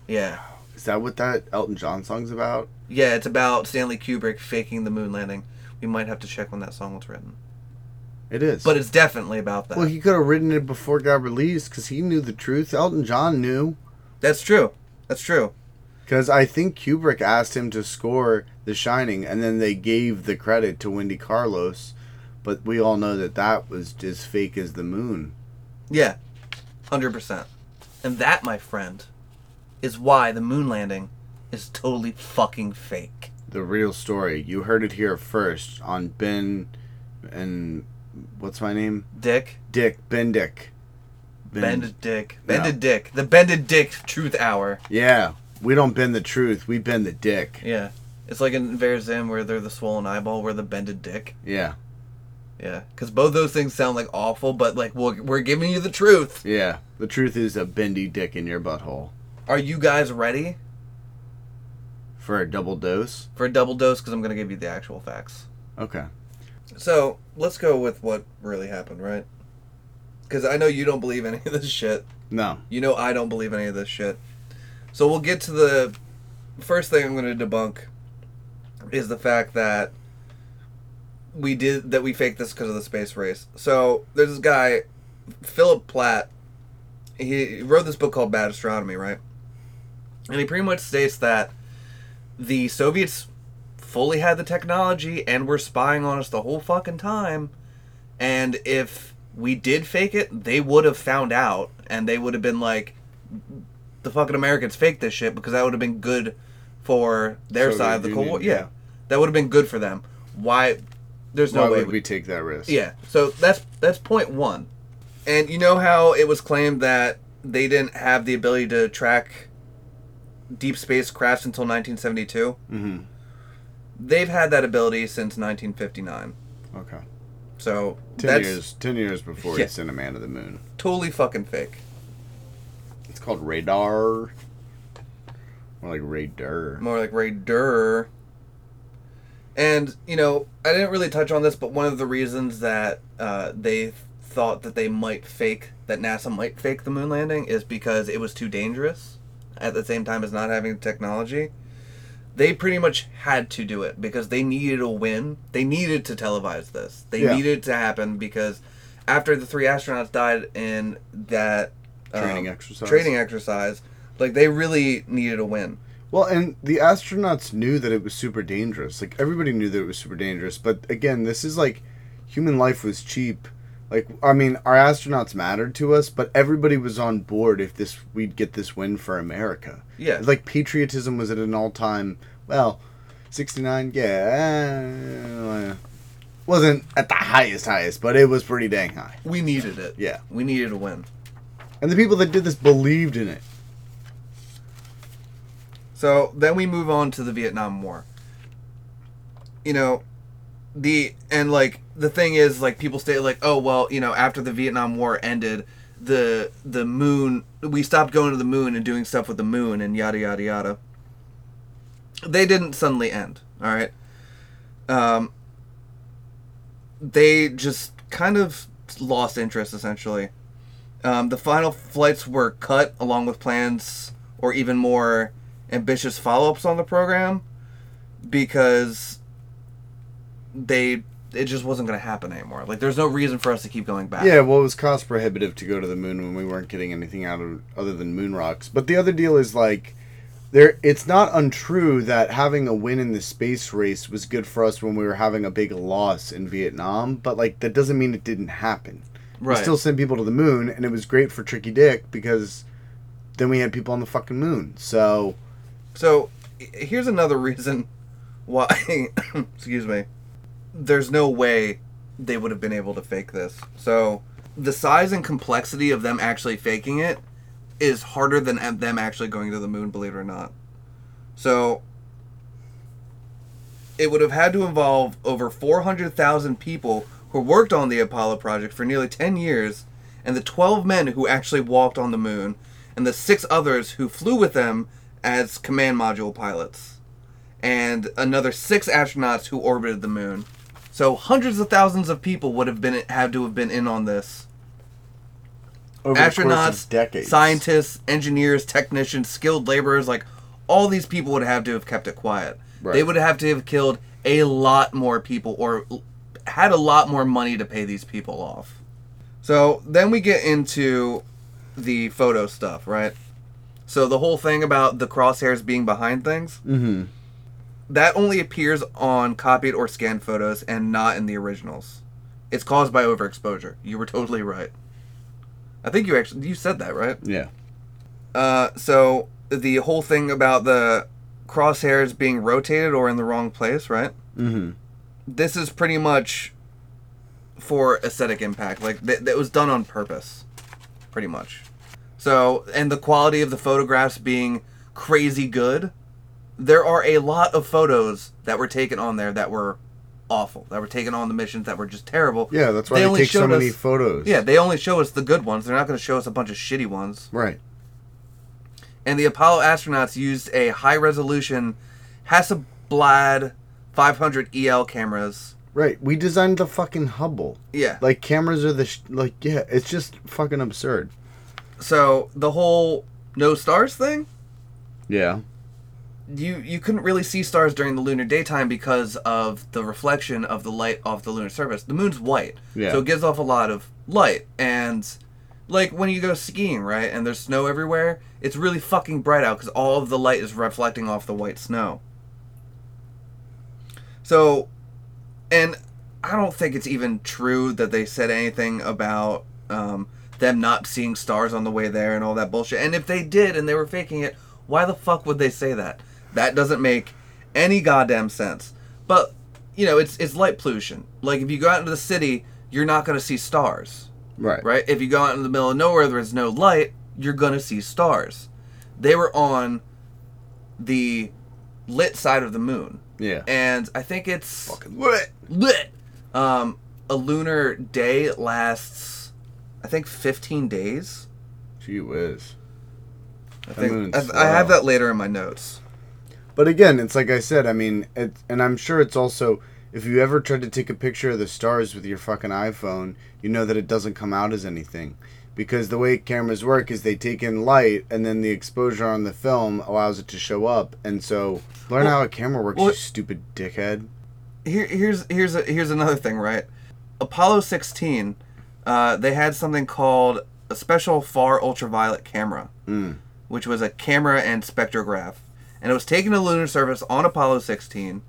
Yeah. Is that what that Elton John song's about? Yeah, it's about Stanley Kubrick faking the moon landing. We might have to check when that song was written. It is. But it's definitely about that. Well, he could have written it before it got released because he knew the truth. Elton John knew. That's true. That's true. Because I think Kubrick asked him to score The Shining, and then they gave the credit to Wendy Carlos. But we all know that that was as fake as the moon. Yeah, one hundred percent. And that, my friend... is why the moon landing is totally fucking fake. The real story. You heard it here first on Ben and... What's my name? Dick. Dick. Ben Dick. Ben... Bend Dick. Bend no. Dick. The Bended Dick Truth Hour. Yeah. We don't bend the truth. We bend the dick. Yeah. It's like in Bear Zim where they're the swollen eyeball, we're the bended dick. Yeah. Yeah. Because both those things sound like awful, but like we're, we're giving you the truth. Yeah. The truth is a bendy dick in your butthole. Are you guys ready? For a double dose? For a double dose, because I'm going to give you the actual facts. Okay. So, let's go with what really happened, right? Because I know you don't believe any of this shit. No. You know I don't believe any of this shit. So, we'll get to the first thing I'm going to debunk is the fact that we did that we faked this because of the space race. So, there's this guy, Philip Platt. He wrote this book called Bad Astronomy, right? And he pretty much states that the Soviets fully had the technology and were spying on us the whole fucking time, And if we did fake it, they would have found out, and they would have been like, the fucking Americans faked this shit, because that would have been good for their so side of the Cold War. Yeah. yeah. That would have been good for them. Why? There's no Why way would we, we take that risk. Yeah. So that's that's point one. And you know how it was claimed that they didn't have the ability to track deep space crafts until nineteen seventy-two? Mm-hmm. They've had that ability since nineteen fifty-nine. Okay. So ten that's... Years, ten years before yeah. you sent a man to the moon. Totally fucking fake. It's called radar. More like radar. More like radar. And, you know, I didn't really touch on this, but one of the reasons that uh, they thought that they might fake, that NASA might fake the moon landing, is because it was too dangerous at the same time as not having the technology. They pretty much had to do it because they needed a win. They needed to televise this. They yeah. needed to happen because after the three astronauts died in that training um, exercise, training exercise, like they really needed a win. Well, and the astronauts knew that it was super dangerous. Like everybody knew that it was super dangerous. But again, this is like human life was cheap. Like I mean, our astronauts mattered to us, but everybody was on board if this we'd get this win for America. Yeah, like patriotism was at an all-time. Well, sixty-nine, yeah, wasn't at the highest highest, but it was pretty dang high. We needed it. Yeah, we needed a win, and the people that did this believed in it. So then we move on to the Vietnam War. You know, the and like the thing is, like people say, like, oh well, you know, after the Vietnam War ended, the the moon, we stopped going to the moon and doing stuff with the moon and yada yada yada. They didn't suddenly end, all right. Um, they just kind of lost interest, essentially. Um, the final flights were cut, along with plans or even more ambitious follow-ups on the program, because they it just wasn't going to happen anymore. Like there's no reason for us to keep going back. Yeah, well, it was cost prohibitive to go to the moon when we weren't getting anything out of other than moon rocks. But the other deal is like there it's not untrue that having a win in the space race was good for us when we were having a big loss in Vietnam, but like that doesn't mean it didn't happen. Right. We still sent people to the moon, and it was great for Tricky Dick because then we had people on the fucking moon. So So, here's another reason why, excuse me, there's no way they would have been able to fake this. So, the size and complexity of them actually faking it is harder than them actually going to the moon, believe it or not. So, it would have had to involve over four hundred thousand people who worked on the Apollo Project for nearly ten years, and the twelve men who actually walked on the moon, and the six others who flew with them as command module pilots, and another six astronauts who orbited the moon. So hundreds of thousands of people would have been had to have been in on this. Over astronauts, decades. Scientists, engineers, technicians, skilled laborers, like all these people would have to have kept it quiet. Right. They would have to have killed a lot more people or had a lot more money to pay these people off. So then we get into the photo stuff, right? So the whole thing about the crosshairs being behind things, mm-hmm. that only appears on copied or scanned photos and not in the originals. It's caused by overexposure. You were totally right. I think you actually, you said that, right? Yeah. Uh, so the whole thing about the crosshairs being rotated or in the wrong place, right? Mm-hmm. This is pretty much for aesthetic impact. Like, th- that was done on purpose, pretty much. So, and the quality of the photographs being crazy good, there are a lot of photos that were taken on there that were awful, that were taken on the missions that were just terrible. Yeah, that's why they, they take so us, many photos. Yeah, they only show us the good ones. They're not going to show us a bunch of shitty ones. Right. And the Apollo astronauts used a high-resolution Hasselblad five hundred E L cameras. Right, we designed the fucking Hubble. Yeah. Like, cameras are the... Sh- like, yeah, it's just fucking absurd. So the whole no stars thing? Yeah. You you couldn't really see stars during the lunar daytime because of the reflection of the light off the lunar surface. The moon's white. Yeah. So it gives off a lot of light. And like when you go skiing, right, and there's snow everywhere, it's really fucking bright out because all of the light is reflecting off the white snow. So, and I don't think it's even true that they said anything about um, them not seeing stars on the way there and all that bullshit. And if they did and they were faking it, why the fuck would they say that? That doesn't make any goddamn sense. But, you know, it's it's light pollution. Like, if you go out into the city, you're not going to see stars. Right. Right? If you go out into the middle of nowhere, there's no light, you're going to see stars. They were on the lit side of the moon. Yeah. And I think it's... Fucking lit. Lit. Um, a lunar day lasts, I think, fifteen days. Gee whiz. I think I, I have that later in my notes. But again, it's like I said, I mean, it, and I'm sure it's also, if you ever tried to take a picture of the stars with your fucking iPhone, you know that it doesn't come out as anything. Because the way cameras work is they take in light, and then the exposure on the film allows it to show up. And so, learn well, how a camera works, well, you stupid dickhead. Here, here's here's a, here's another thing, right? Apollo sixteen, uh, they had something called a special far ultraviolet camera, mm. which was a camera and spectrograph. And it was taken to lunar surface on Apollo sixteen,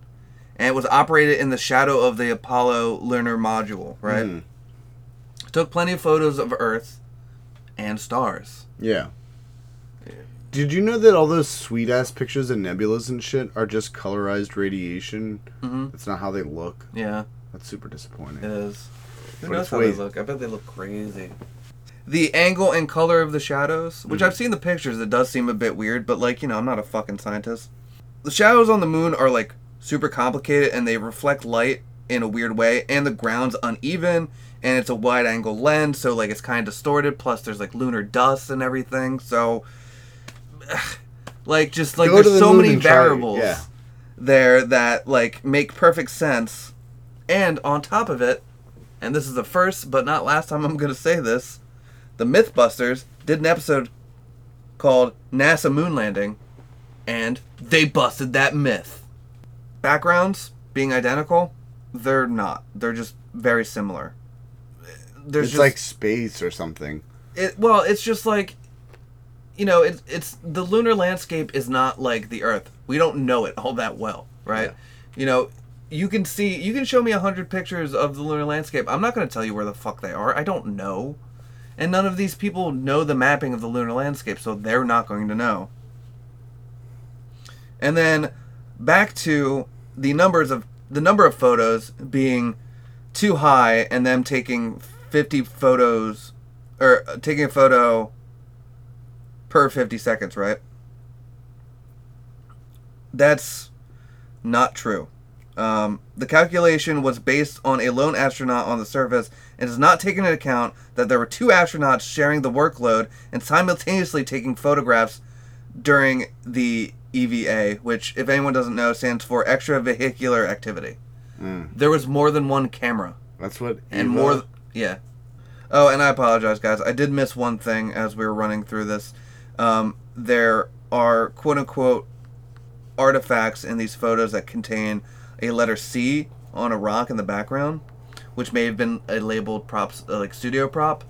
and it was operated in the shadow of the Apollo lunar module, right? Mm. Took plenty of photos of Earth and stars. Yeah. yeah. Did you know that all those sweet-ass pictures of nebulas and shit are just colorized radiation? Mm-hmm. That's not how they look. Yeah. That's super disappointing. It is. Who but knows how way... they look? I bet they look crazy. The angle and color of the shadows, which mm-hmm. I've seen the pictures, it does seem a bit weird, but, like, you know, I'm not a fucking scientist. The shadows on the moon are, like, super complicated, and they reflect light in a weird way, and the ground's uneven, and it's a wide-angle lens, so, like, it's kind of distorted, plus there's, like, lunar dust and everything, so... Like, just, like, Go there's the so many variables yeah. there that, like, make perfect sense. And on top of it, and this is the first, but not last time I'm going to say this, the Mythbusters did an episode called NASA Moon Landing, and they busted that myth. Backgrounds being identical, they're not. They're just very similar. There's it's just, like space or something. It, well, it's just like, you know, it, it's the lunar landscape is not like the Earth. We don't know it all that well, right? Yeah. You know, you can see, you can show me a hundred pictures of the lunar landscape. I'm not going to tell you where the fuck they are. I don't know. And none of these people know the mapping of the lunar landscape, so they're not going to know. And then back to the numbers of the number of photos being too high, and them taking fifty photos, or taking a photo per fifty seconds, right? That's not true. Um, the calculation was based on a lone astronaut on the surface and does not take into account that there were two astronauts sharing the workload and simultaneously taking photographs during the E V A, which, if anyone doesn't know, stands for extravehicular activity. Mm. There was more than one camera. That's what... And more... Th- yeah. Oh, and I apologize, guys. I did miss one thing as we were running through this. Um, there are, quote-unquote, artifacts in these photos that contain... a letter C on a rock in the background, which may have been a labeled props, uh, like studio prop.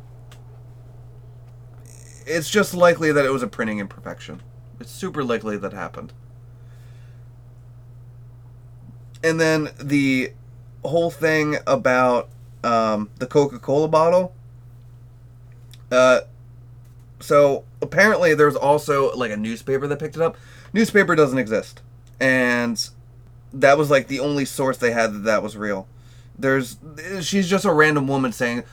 It's just likely that it was a printing imperfection. It's super likely that happened. And then the whole thing about um, the Coca-Cola bottle. Uh, so apparently there's also like a newspaper that picked it up. Newspaper doesn't exist. And... that was, like, the only source they had that that was real. There's... She's just a random woman saying...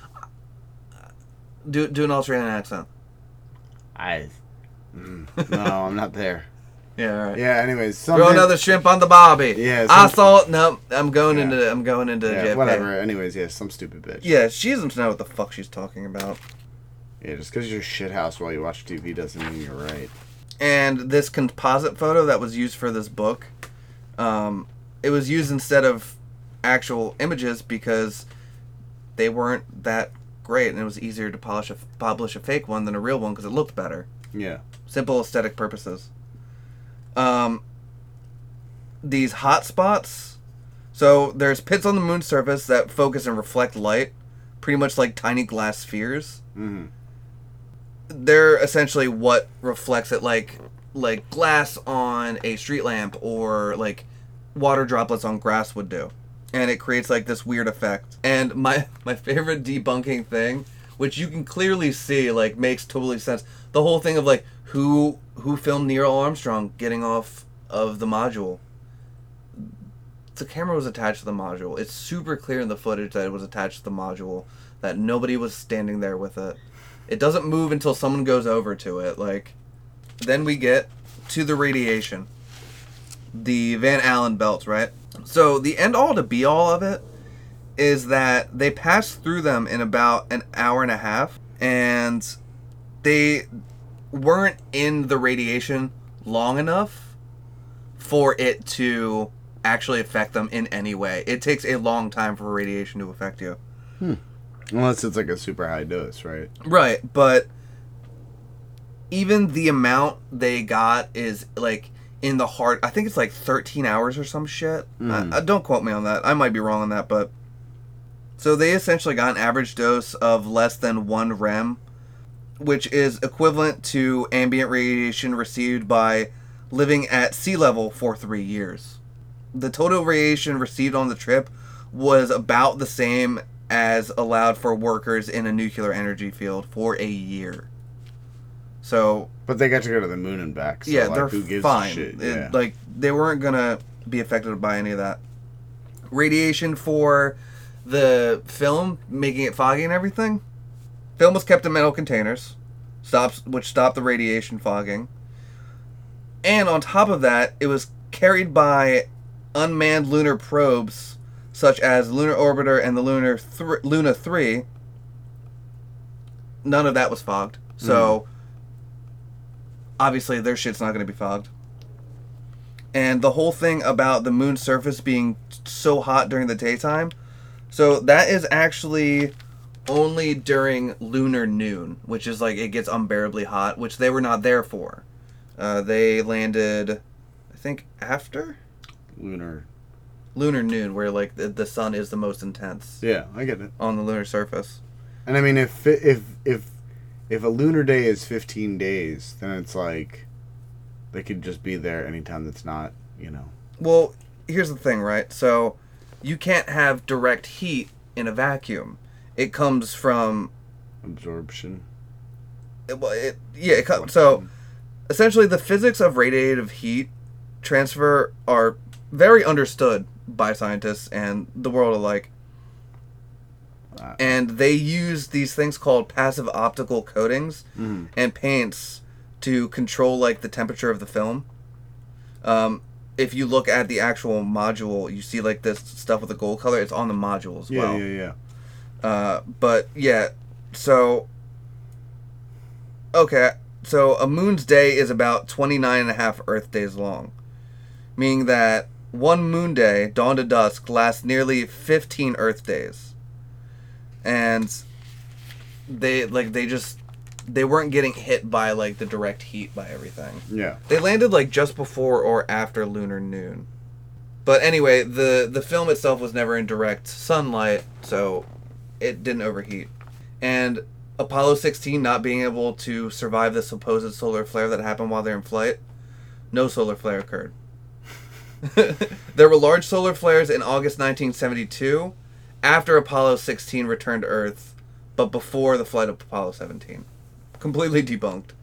Do, do an Australian accent. I... Mm, no, I'm not there. Yeah, all right. Yeah, anyways... Something, throw another shrimp on the barbie. Yeah. I saw... No, I'm going yeah. into... I'm going into... Yeah, J P. Whatever. Anyways, yeah, some stupid bitch. Yeah, she doesn't know what the fuck she's talking about. Yeah, just because you're shithouse while you watch T V doesn't mean you're right. And this composite photo that was used for this book... Um, it was used instead of actual images because they weren't that great, and it was easier to polish a, publish a fake one than a real one because it looked better. Yeah. Simple aesthetic purposes. Um, these hot spots. So there's pits on the moon's surface that focus and reflect light, pretty much like tiny glass spheres. Mm-hmm. They're essentially what reflects it, like... like glass on a street lamp or like water droplets on grass would do. and it creates like this weird effect. And my my favorite debunking thing, which you can clearly see, like, makes totally sense. The whole thing of like who who filmed Neil Armstrong getting off of the module. The camera was attached to the module. It's super clear in the footage that it was attached to the module, that nobody was standing there with it. It doesn't move until someone goes over to it. Like, then we get to the radiation, the Van Allen belt, right? So the end all to be all of it is that they passed through them in about an hour and a half, and they weren't in the radiation long enough for it to actually affect them in any way. It takes a long time for radiation to affect you. Hmm. Unless it's like a super high dose, right? Right, but even the amount they got is like in the heart. I think it's like thirteen hours or some shit. Mm. I, I, don't quote me on that. I might be wrong on that, but so they essentially got an average dose of less than one rem, which is equivalent to ambient radiation received by living at sea level for three years. The total radiation received on the trip was about the same as allowed for workers in a nuclear energy field for a year. So, but they got to go to the moon and back. So yeah, like, they're who gives fine. A shit? It, yeah. Like, they weren't gonna be affected by any of that. Radiation for the film, making it foggy and everything. Film was kept in metal containers, stops which stopped the radiation fogging. And on top of that, it was carried by unmanned lunar probes, such as Lunar Orbiter and the Lunar Th- Luna three. None of that was fogged, so. Mm. Obviously, their shit's not going to be fogged. And the whole thing about the moon's surface being so hot during the daytime. So that is actually only during lunar noon, which is like it gets unbearably hot, which they were not there for. Uh, they landed, I think, after? Lunar. Lunar noon, where like the, the sun is the most intense. Yeah, I get it. On the lunar surface. And I mean, if if if... If a lunar day is fifteen days, then it's like they could just be there anytime that's not, you know. Well, here's the thing, right? So you can't have direct heat in a vacuum. It comes from absorption. It, well, it, yeah, it comes. So essentially, the physics of radiative heat transfer are very understood by scientists and the world alike. And they use these things called passive optical coatings mm. and paints to control, like, the temperature of the film. Um, if you look at the actual module, you see, like, this stuff with the gold color. It's on the module as yeah, well. Yeah, yeah, yeah. Uh, but, yeah, so... Okay, so a moon's day is about twenty-nine and a half Earth days long. Meaning that one moon day, dawn to dusk, lasts nearly fifteen Earth days. And they like they just they weren't getting hit by like the direct heat by everything. Yeah. They landed like just before or after lunar noon. But anyway, the the film itself was never in direct sunlight, so it didn't overheat. And Apollo sixteen not being able to survive the supposed solar flare that happened while they're in flight, no solar flare occurred. There were large solar flares in August nineteen seventy-two. After Apollo sixteen returned to Earth, but before the flight of Apollo seventeen. Completely debunked.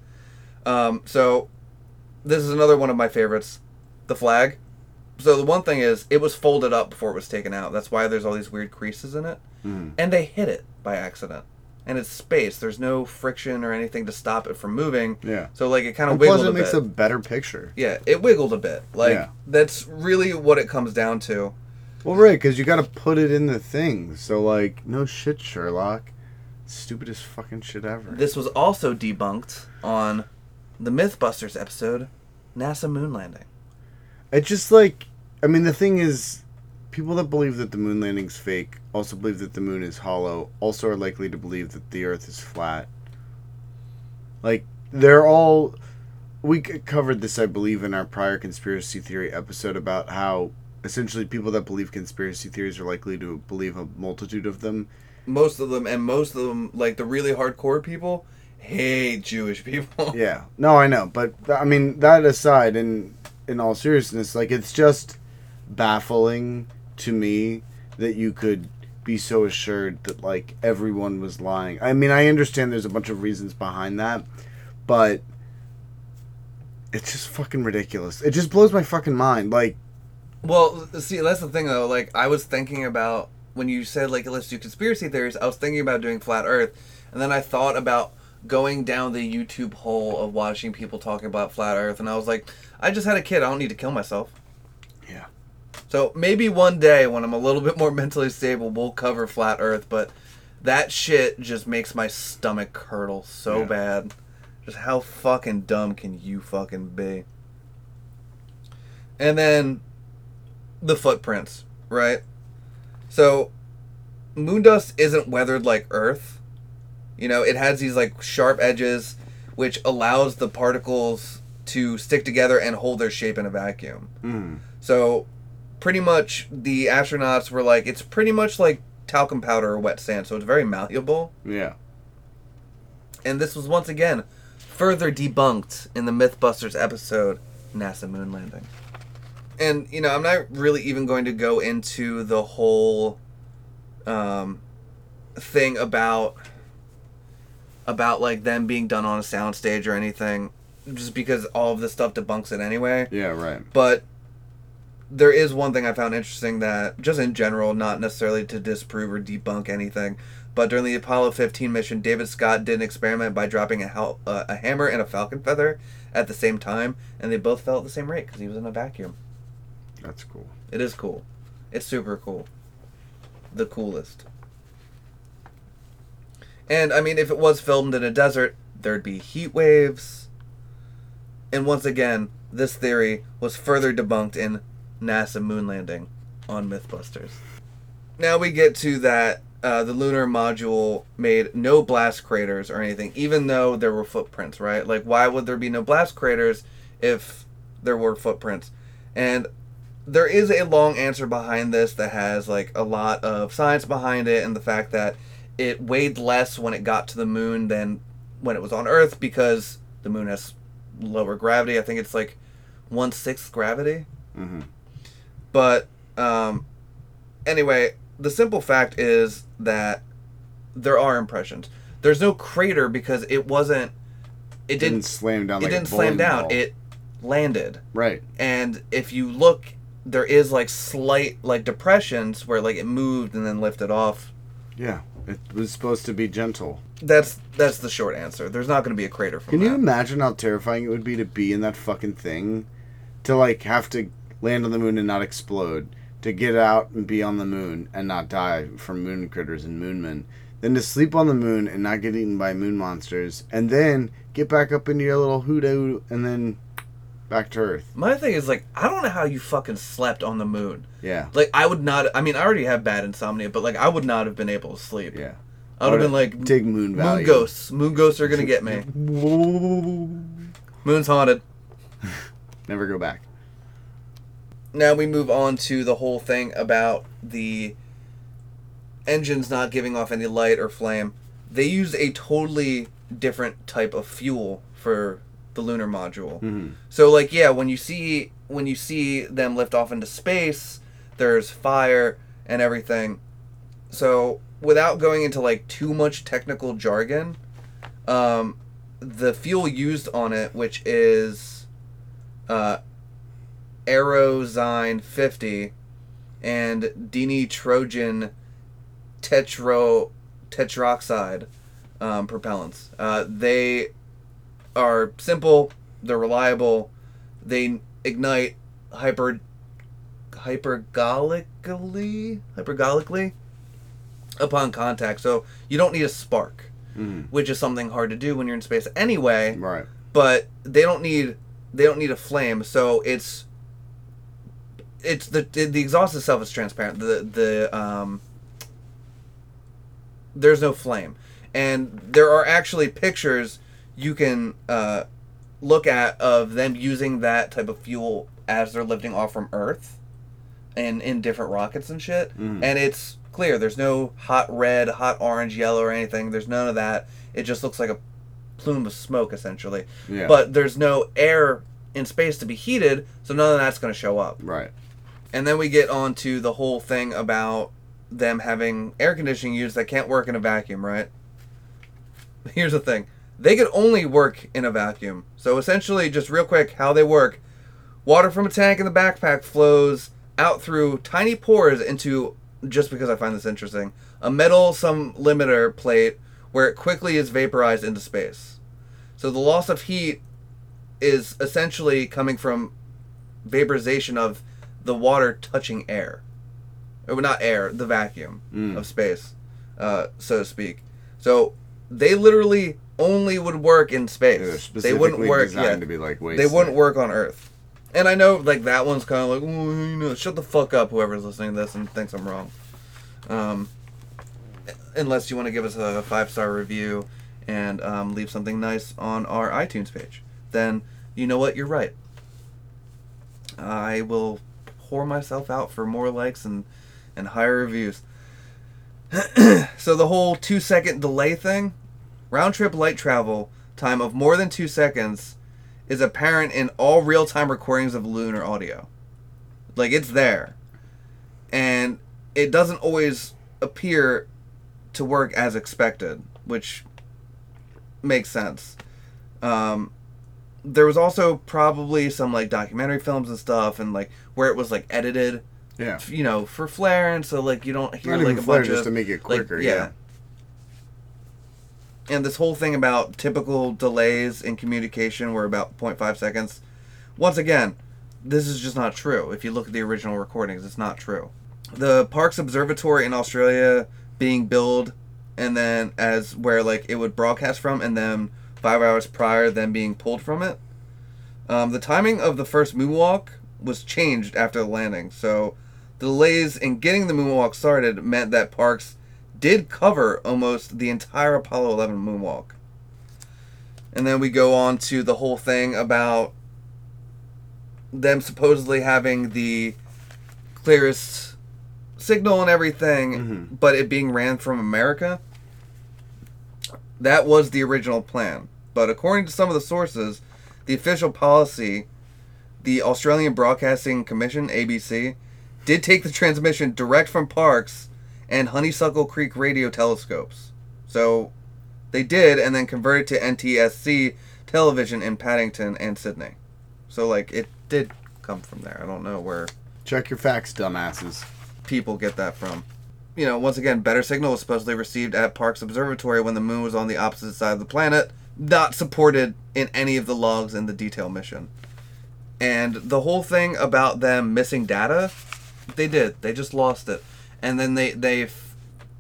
Um, so, this is another one of my favorites. The flag. So, the one thing is, it was folded up before it was taken out. That's why there's all these weird creases in it. Mm. And they hit it by accident. And it's space. There's no friction or anything to stop it from moving. Yeah. So, like, it kind of wiggled a bit. Plus, it makes a better picture. Yeah, it wiggled a bit. Like, yeah. That's really what it comes down to. Well, right, because you got to put it in the thing. So, like, no shit, Sherlock. Stupidest fucking shit ever. This was also debunked on the Mythbusters episode, NASA Moon Landing. It just, like, I mean, the thing is, people that believe that the moon landing's fake also believe that the moon is hollow, also are likely to believe that the Earth is flat. Like, they're all... We covered this, I believe, in our prior conspiracy theory episode about how essentially, people that believe conspiracy theories are likely to believe a multitude of them. Most of them, and most of them, like the really hardcore people, hate Jewish people. Yeah. No, I know. But, I mean, that aside, in, in all seriousness, like, it's just baffling to me that you could be so assured that, like, everyone was lying. I mean, I understand there's a bunch of reasons behind that, but it's just fucking ridiculous. It just blows my fucking mind. Like, well, see, that's the thing, though. Like, I was thinking about, when you said, like, let's do conspiracy theories, I was thinking about doing Flat Earth, and then I thought about going down the YouTube hole of watching people talking about Flat Earth, and I was like, I just had a kid, I don't need to kill myself. Yeah. So maybe one day when I'm a little bit more mentally stable, we'll cover Flat Earth, but that shit just makes my stomach curdle so yeah. bad. Just how fucking dumb can you fucking be? And then the footprints, right? So moondust isn't weathered like Earth. You know, it has these, like, sharp edges, which allows the particles to stick together and hold their shape in a vacuum. Mm. So pretty much the astronauts were like, it's pretty much like talcum powder or wet sand, so it's very malleable. Yeah. And this was once again further debunked in the Mythbusters episode, NASA Moon Landing. And, you know, I'm not really even going to go into the whole um, thing about... about, like, them being done on a soundstage or anything, just because all of this stuff debunks it anyway. Yeah, right. But there is one thing I found interesting that, just in general, not necessarily to disprove or debunk anything, but during the Apollo fifteen mission, David Scott did an experiment by dropping a, hel- uh, a hammer and a falcon feather at the same time, and they both fell at the same rate because he was in a vacuum. That's cool. It is cool. It's super cool. The coolest. And, I mean, if it was filmed in a desert, there'd be heat waves. And once again, this theory was further debunked in NASA Moon Landing on Mythbusters. Now we get to that uh, the lunar module made no blast craters or anything, even though there were footprints, right? Like, why would there be no blast craters if there were footprints? And there is a long answer behind this that has, like, a lot of science behind it, and the fact that it weighed less when it got to the moon than when it was on Earth because the moon has lower gravity. I think it's like one-sixth gravity. Mm-hmm. But um, anyway, the simple fact is that there are impressions. There's no crater because it wasn't... It didn't, didn't slam down. It like didn't slam down. Ball. It landed. Right. And if you look, there is like slight like depressions where like it moved and then lifted off. Yeah. It was supposed to be gentle. That's that's the short answer. There's not going to be a crater from that. Can you imagine how terrifying it would be to be in that fucking thing? To, like, have to land on the moon and not explode. To get out and be on the moon and not die from moon critters and moon men. Then to sleep on the moon and not get eaten by moon monsters. And then get back up into your little hoodoo and then back to Earth. My thing is, like, I don't know how you fucking slept on the moon. Yeah. Like, I would not... I mean, I already have bad insomnia, but, like, I would not have been able to sleep. Yeah. I would have been like... Dig moon value. Moon ghosts. Moon ghosts are gonna get me. Moon's haunted. Never go back. Now we move on to the whole thing about the engines not giving off any light or flame. They used a totally different type of fuel for... the lunar module. Mm-hmm. So, like, yeah, when you see when you see them lift off into space, there's fire and everything. So, without going into like too much technical jargon, um, the fuel used on it, which is uh, aerozine fifty and dinitrogen tetro tetroxide um, propellants. Uh, they are simple, they're reliable, they ignite hyper hypergolically hypergolically upon contact, so you don't need a spark, mm. which is something hard to do when you're in space anyway. Right. But they don't need they don't need a flame, so it's it's the the exhaust itself is transparent. The the um there's no flame, and there are actually pictures you can uh, look at of them using that type of fuel as they're lifting off from Earth and in different rockets and shit. Mm. And it's clear. There's no hot red, hot orange, yellow, or anything. There's none of that. It just looks like a plume of smoke, essentially. Yeah. But there's no air in space to be heated, so none of that's going to show up. Right. And then we get on to the whole thing about them having air conditioning units that can't work in a vacuum, right? Here's the thing. They could only work in a vacuum. So essentially, just real quick, how they work. Water from a tank in the backpack flows out through tiny pores into, just because I find this interesting, a metal, some limiter plate where it quickly is vaporized into space. So the loss of heat is essentially coming from vaporization of the water touching air. Or not air, the vacuum mm. of space, uh, so to speak. So they literally only would work in space. They wouldn't work. Yeah. To be like they wouldn't work on Earth. And I know, like, that one's kind of like, oh, you know, shut the fuck up, whoever's listening to this and thinks I'm wrong. Um, unless you want to give us a five-star review and um, leave something nice on our iTunes page, then you know what? You're right. I will pour myself out for more likes and, and higher reviews. So the whole two-second delay thing, round-trip light travel time of more than two seconds... is apparent in all real-time recordings of lunar audio. Like, it's there. And it doesn't always appear to work as expected, which makes sense. Um, there was also probably some, like, documentary films and stuff, and, like, where it was, like, edited, yeah, you know, for flair, and so, like, you don't hear, Not like, a flare, bunch just of... just to make it quicker, like, yeah. yeah. And this whole thing about typical delays in communication were about zero point five seconds. Once again, this is just not true. If you look at the original recordings, it's not true. The Parkes Observatory in Australia being billed, and then as where like it would broadcast from, and then five hours prior, then being pulled from it. Um, the timing of the first moonwalk was changed after the landing. So the delays in getting the moonwalk started meant that Parkes did cover almost the entire Apollo eleven moonwalk. And then we go on to the whole thing about them supposedly having the clearest signal and everything, mm-hmm. but it being ran from America. That was the original plan. But according to some of the sources, the official policy, the Australian Broadcasting Commission, A B C, did take the transmission direct from Parkes and Honeysuckle Creek radio telescopes. So they did, and then converted to N T S C television in Paddington and Sydney. So, like, it did come from there. I don't know where... Check your facts, dumbasses. People get that from. You know, once again, better signal was supposedly received at Parkes Observatory when the moon was on the opposite side of the planet, not supported in any of the logs in the detail mission. And the whole thing about them missing data, they did. They just lost it. And then they they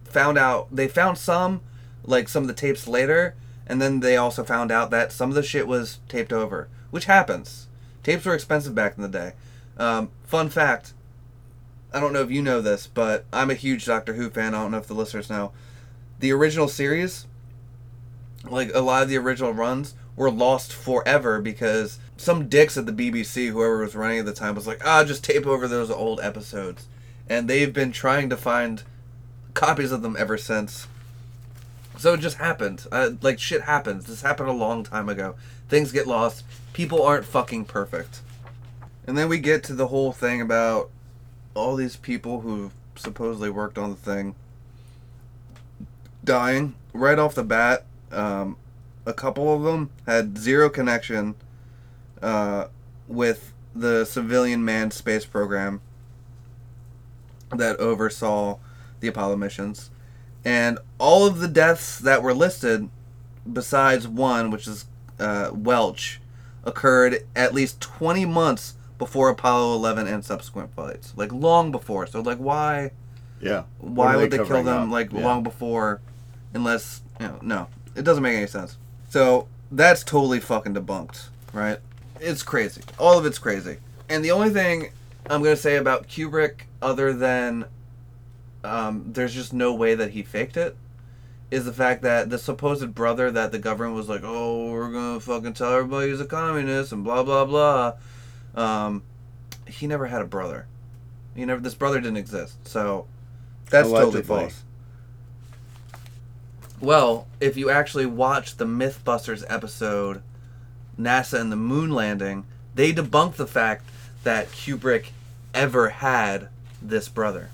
found out, they found some, like some of the tapes later, and then they also found out that some of the shit was taped over, which happens. Tapes were expensive back in the day. Um, fun fact, I don't know if you know this, but I'm a huge Doctor Who fan. I don't know if the listeners know. The original series, like a lot of the original runs, were lost forever because some dicks at the B B C, whoever was running at the time, was like, ah, just tape over those old episodes. And they've been trying to find copies of them ever since. So it just happened. Uh, like, shit happens. This happened a long time ago. Things get lost. People aren't fucking perfect. And then we get to the whole thing about all these people who supposedly worked on the thing dying right off the bat. Um, a couple of them had zero connection uh, with the civilian manned space program that oversaw the Apollo missions. And all of the deaths that were listed, besides one, which is uh, Welch, occurred at least twenty months before Apollo eleven and subsequent flights. Like, long before. So, like, why... Yeah. Why would they kill them, like, long before, unless... you know, no. It doesn't make any sense. So, that's totally fucking debunked, right? It's crazy. All of it's crazy. And the only thing I'm going to say about Kubrick, other than um, there's just no way that he faked it, is the fact that the supposed brother that the government was like, oh, we're going to fucking tell everybody he's a communist and blah, blah, blah. Um, he never had a brother. He never. This brother didn't exist. So that's allegedly totally false. Well, if you actually watch the Mythbusters episode, NASA and the Moon Landing, they debunk the fact that Kubrick ever had this brother.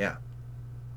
Yeah.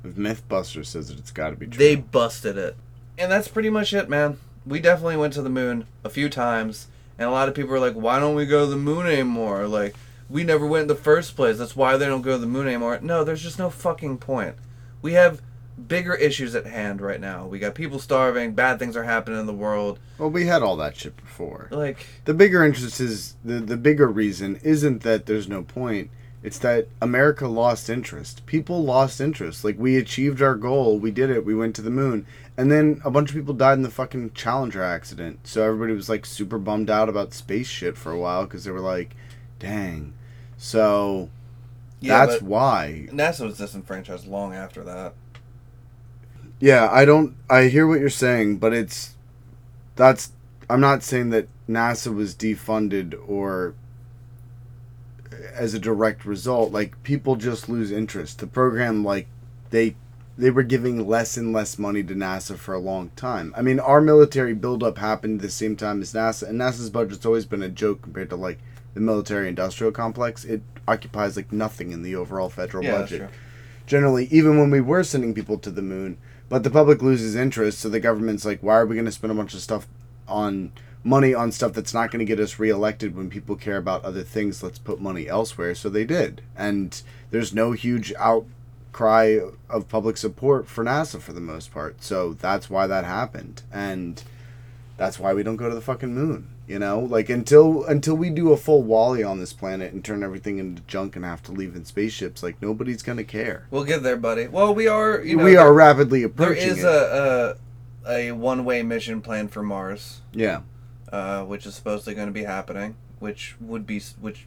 If Mythbusters says it, it's got to be true. They busted it. And that's pretty much it, man. We definitely went to the moon a few times, and a lot of people were like, why don't we go to the moon anymore? Like, we never went in the first place. That's why they don't go to the moon anymore. No, there's just no fucking point. We have bigger issues at hand right now. We got people starving. Bad things are happening in the world. Well, we had all that shit before. Like, the bigger interest is, the, the bigger reason isn't that there's no point. It's that America lost interest. People lost interest. Like, we achieved our goal. We did it. We went to the moon. And then a bunch of people died in the fucking Challenger accident. So everybody was, like, super bummed out about space shit for a while because they were like, dang. So yeah, that's why. NASA was disenfranchised long after that. Yeah, I don't... I hear what you're saying, but it's... That's... I'm not saying that NASA was defunded or... as a direct result, like, people just lose interest. The program, like, they they were giving less and less money to NASA for a long time. I mean, our military buildup happened at the same time as NASA, and NASA's budget's always been a joke compared to, like, the military-industrial complex. It occupies, like, nothing in the overall federal yeah, budget. That's true. Generally, even when we were sending people to the moon, but the public loses interest, so the government's like, why are we going to spend a bunch of stuff on... money on stuff that's not going to get us reelected when people care about other things. Let's put money elsewhere. So they did. And there's no huge outcry of public support for NASA for the most part. So that's why that happened. And that's why we don't go to the fucking moon. You know, like, until until we do a full Wall-E on this planet and turn everything into junk and have to leave in spaceships, like, nobody's going to care. We'll get there, buddy. Well, we are, you know, we are rapidly approaching it. There is a, a, a one-way mission planned for Mars. Yeah. Uh, which is supposedly going to be happening, which would be, which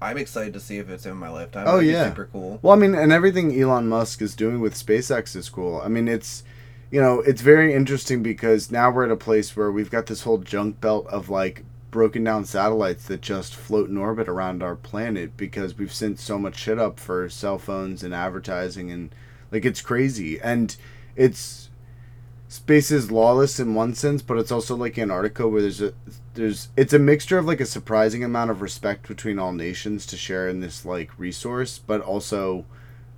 I'm excited to see if it's in my lifetime. Oh, That'd yeah. Be super cool. Well, I mean, and everything Elon Musk is doing with SpaceX is cool. I mean, it's, you know, it's very interesting because now we're at a place where we've got this whole junk belt of, like, broken down satellites that just float in orbit around our planet because we've sent so much shit up for cell phones and advertising and, like, it's crazy. And it's... Space is lawless in one sense, but it's also like Antarctica, where there's a there's it's a mixture of, like, a surprising amount of respect between all nations to share in this, like, resource, but also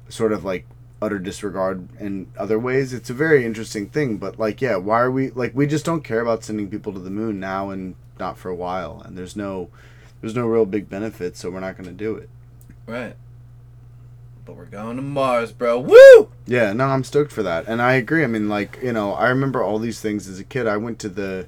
sort of, like, utter disregard in other ways. It's a very interesting thing, but, like, yeah, why are we, like, we just don't care about sending people to the moon now and not for a while, and there's no there's no real big benefit, so we're not going to do it. Right. But we're going to Mars, bro. Woo! Yeah, no, I'm stoked for that. And I agree. I mean, like, you know, I remember all these things as a kid. I went to the...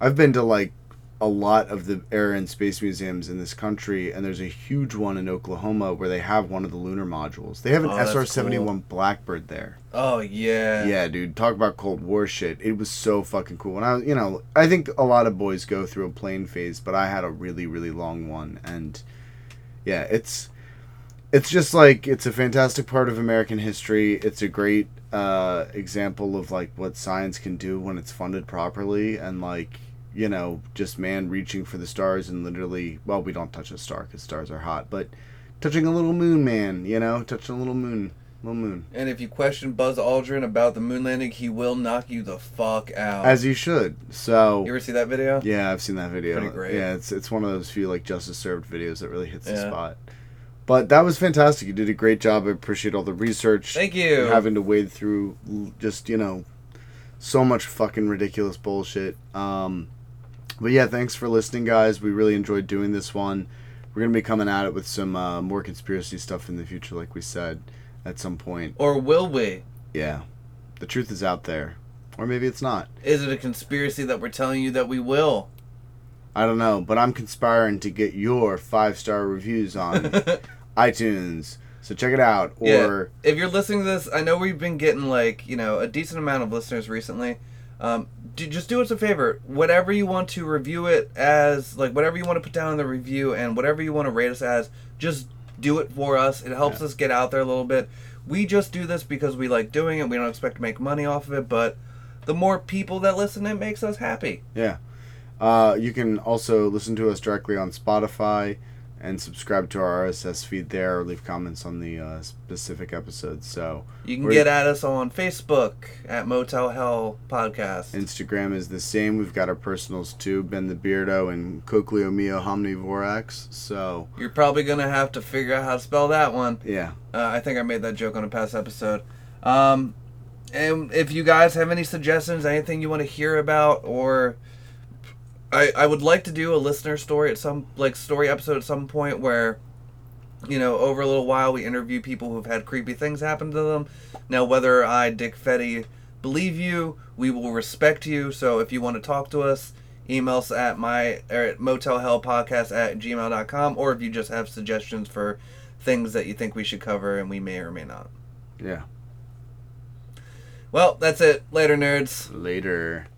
I've been to, like, a lot of the Air and Space Museums in this country, and there's a huge one in Oklahoma where they have one of the lunar modules. They have an oh, S R seventy-one cool. Blackbird there. Oh, yeah. Yeah, dude. Talk about Cold War shit. It was so fucking cool. And I was, you know, I think a lot of boys go through a plane phase, but I had a really, really long one. And, yeah, it's... It's just, like, it's a fantastic part of American history. It's a great uh, example of, like, what science can do when it's funded properly. And, like, you know, just man reaching for the stars and literally... Well, we don't touch a star because stars are hot. But touching a little moon, man, you know? Touching a little moon. Little moon. And if you question Buzz Aldrin about the moon landing, he will knock you the fuck out. As you should. So... You ever see that video? Yeah, I've seen that video. Pretty great. Yeah, it's, it's one of those few, like, justice served videos that really hits yeah. the spot. But that was fantastic. You did a great job. I appreciate all the research. Thank you. Having to wade through just, you know, so much fucking ridiculous bullshit. Um, but yeah, thanks for listening, guys. We really enjoyed doing this one. We're going to be coming at it with some uh, more conspiracy stuff in the future, like we said, at some point. Or will we? Yeah. The truth is out there. Or maybe it's not. Is it a conspiracy that we're telling you that we will? I don't know, but I'm conspiring to get your five-star reviews on... iTunes, so check it out. Or yeah. If you're listening to this, I know we've been getting, like, you know, a decent amount of listeners recently. Um, do, just do us a favor. Whatever you want to review it as, like, whatever you want to put down in the review and whatever you want to rate us as, just do it for us. It helps yeah. us get out there a little bit. We just do this because we like doing it. We don't expect to make money off of it, but the more people that listen, it makes us happy. Yeah. Uh, you can also listen to us directly on Spotify. and subscribe to our R S S feed there, or leave comments on the uh, specific episodes. So you can get at us on Facebook at Motel Hell Podcast. Instagram is the same. We've got our personals too, Ben the Beardo and Cocleo Mio Homnivorax. So you're probably gonna have to figure out how to spell that one. Yeah, uh, I think I made that joke on a past episode. Um, and if you guys have any suggestions, anything you want to hear about, or I, I would like to do a listener story at some, like, story episode at some point where, you know, over a little while we interview people who've had creepy things happen to them. Now, whether I, Dick Fetty, believe you, we will respect you. So if you want to talk to us, email us at my or at motel hell podcast at gmail dot com, or if you just have suggestions for things that you think we should cover and we may or may not. Yeah. Well, that's it. Later, nerds. Later.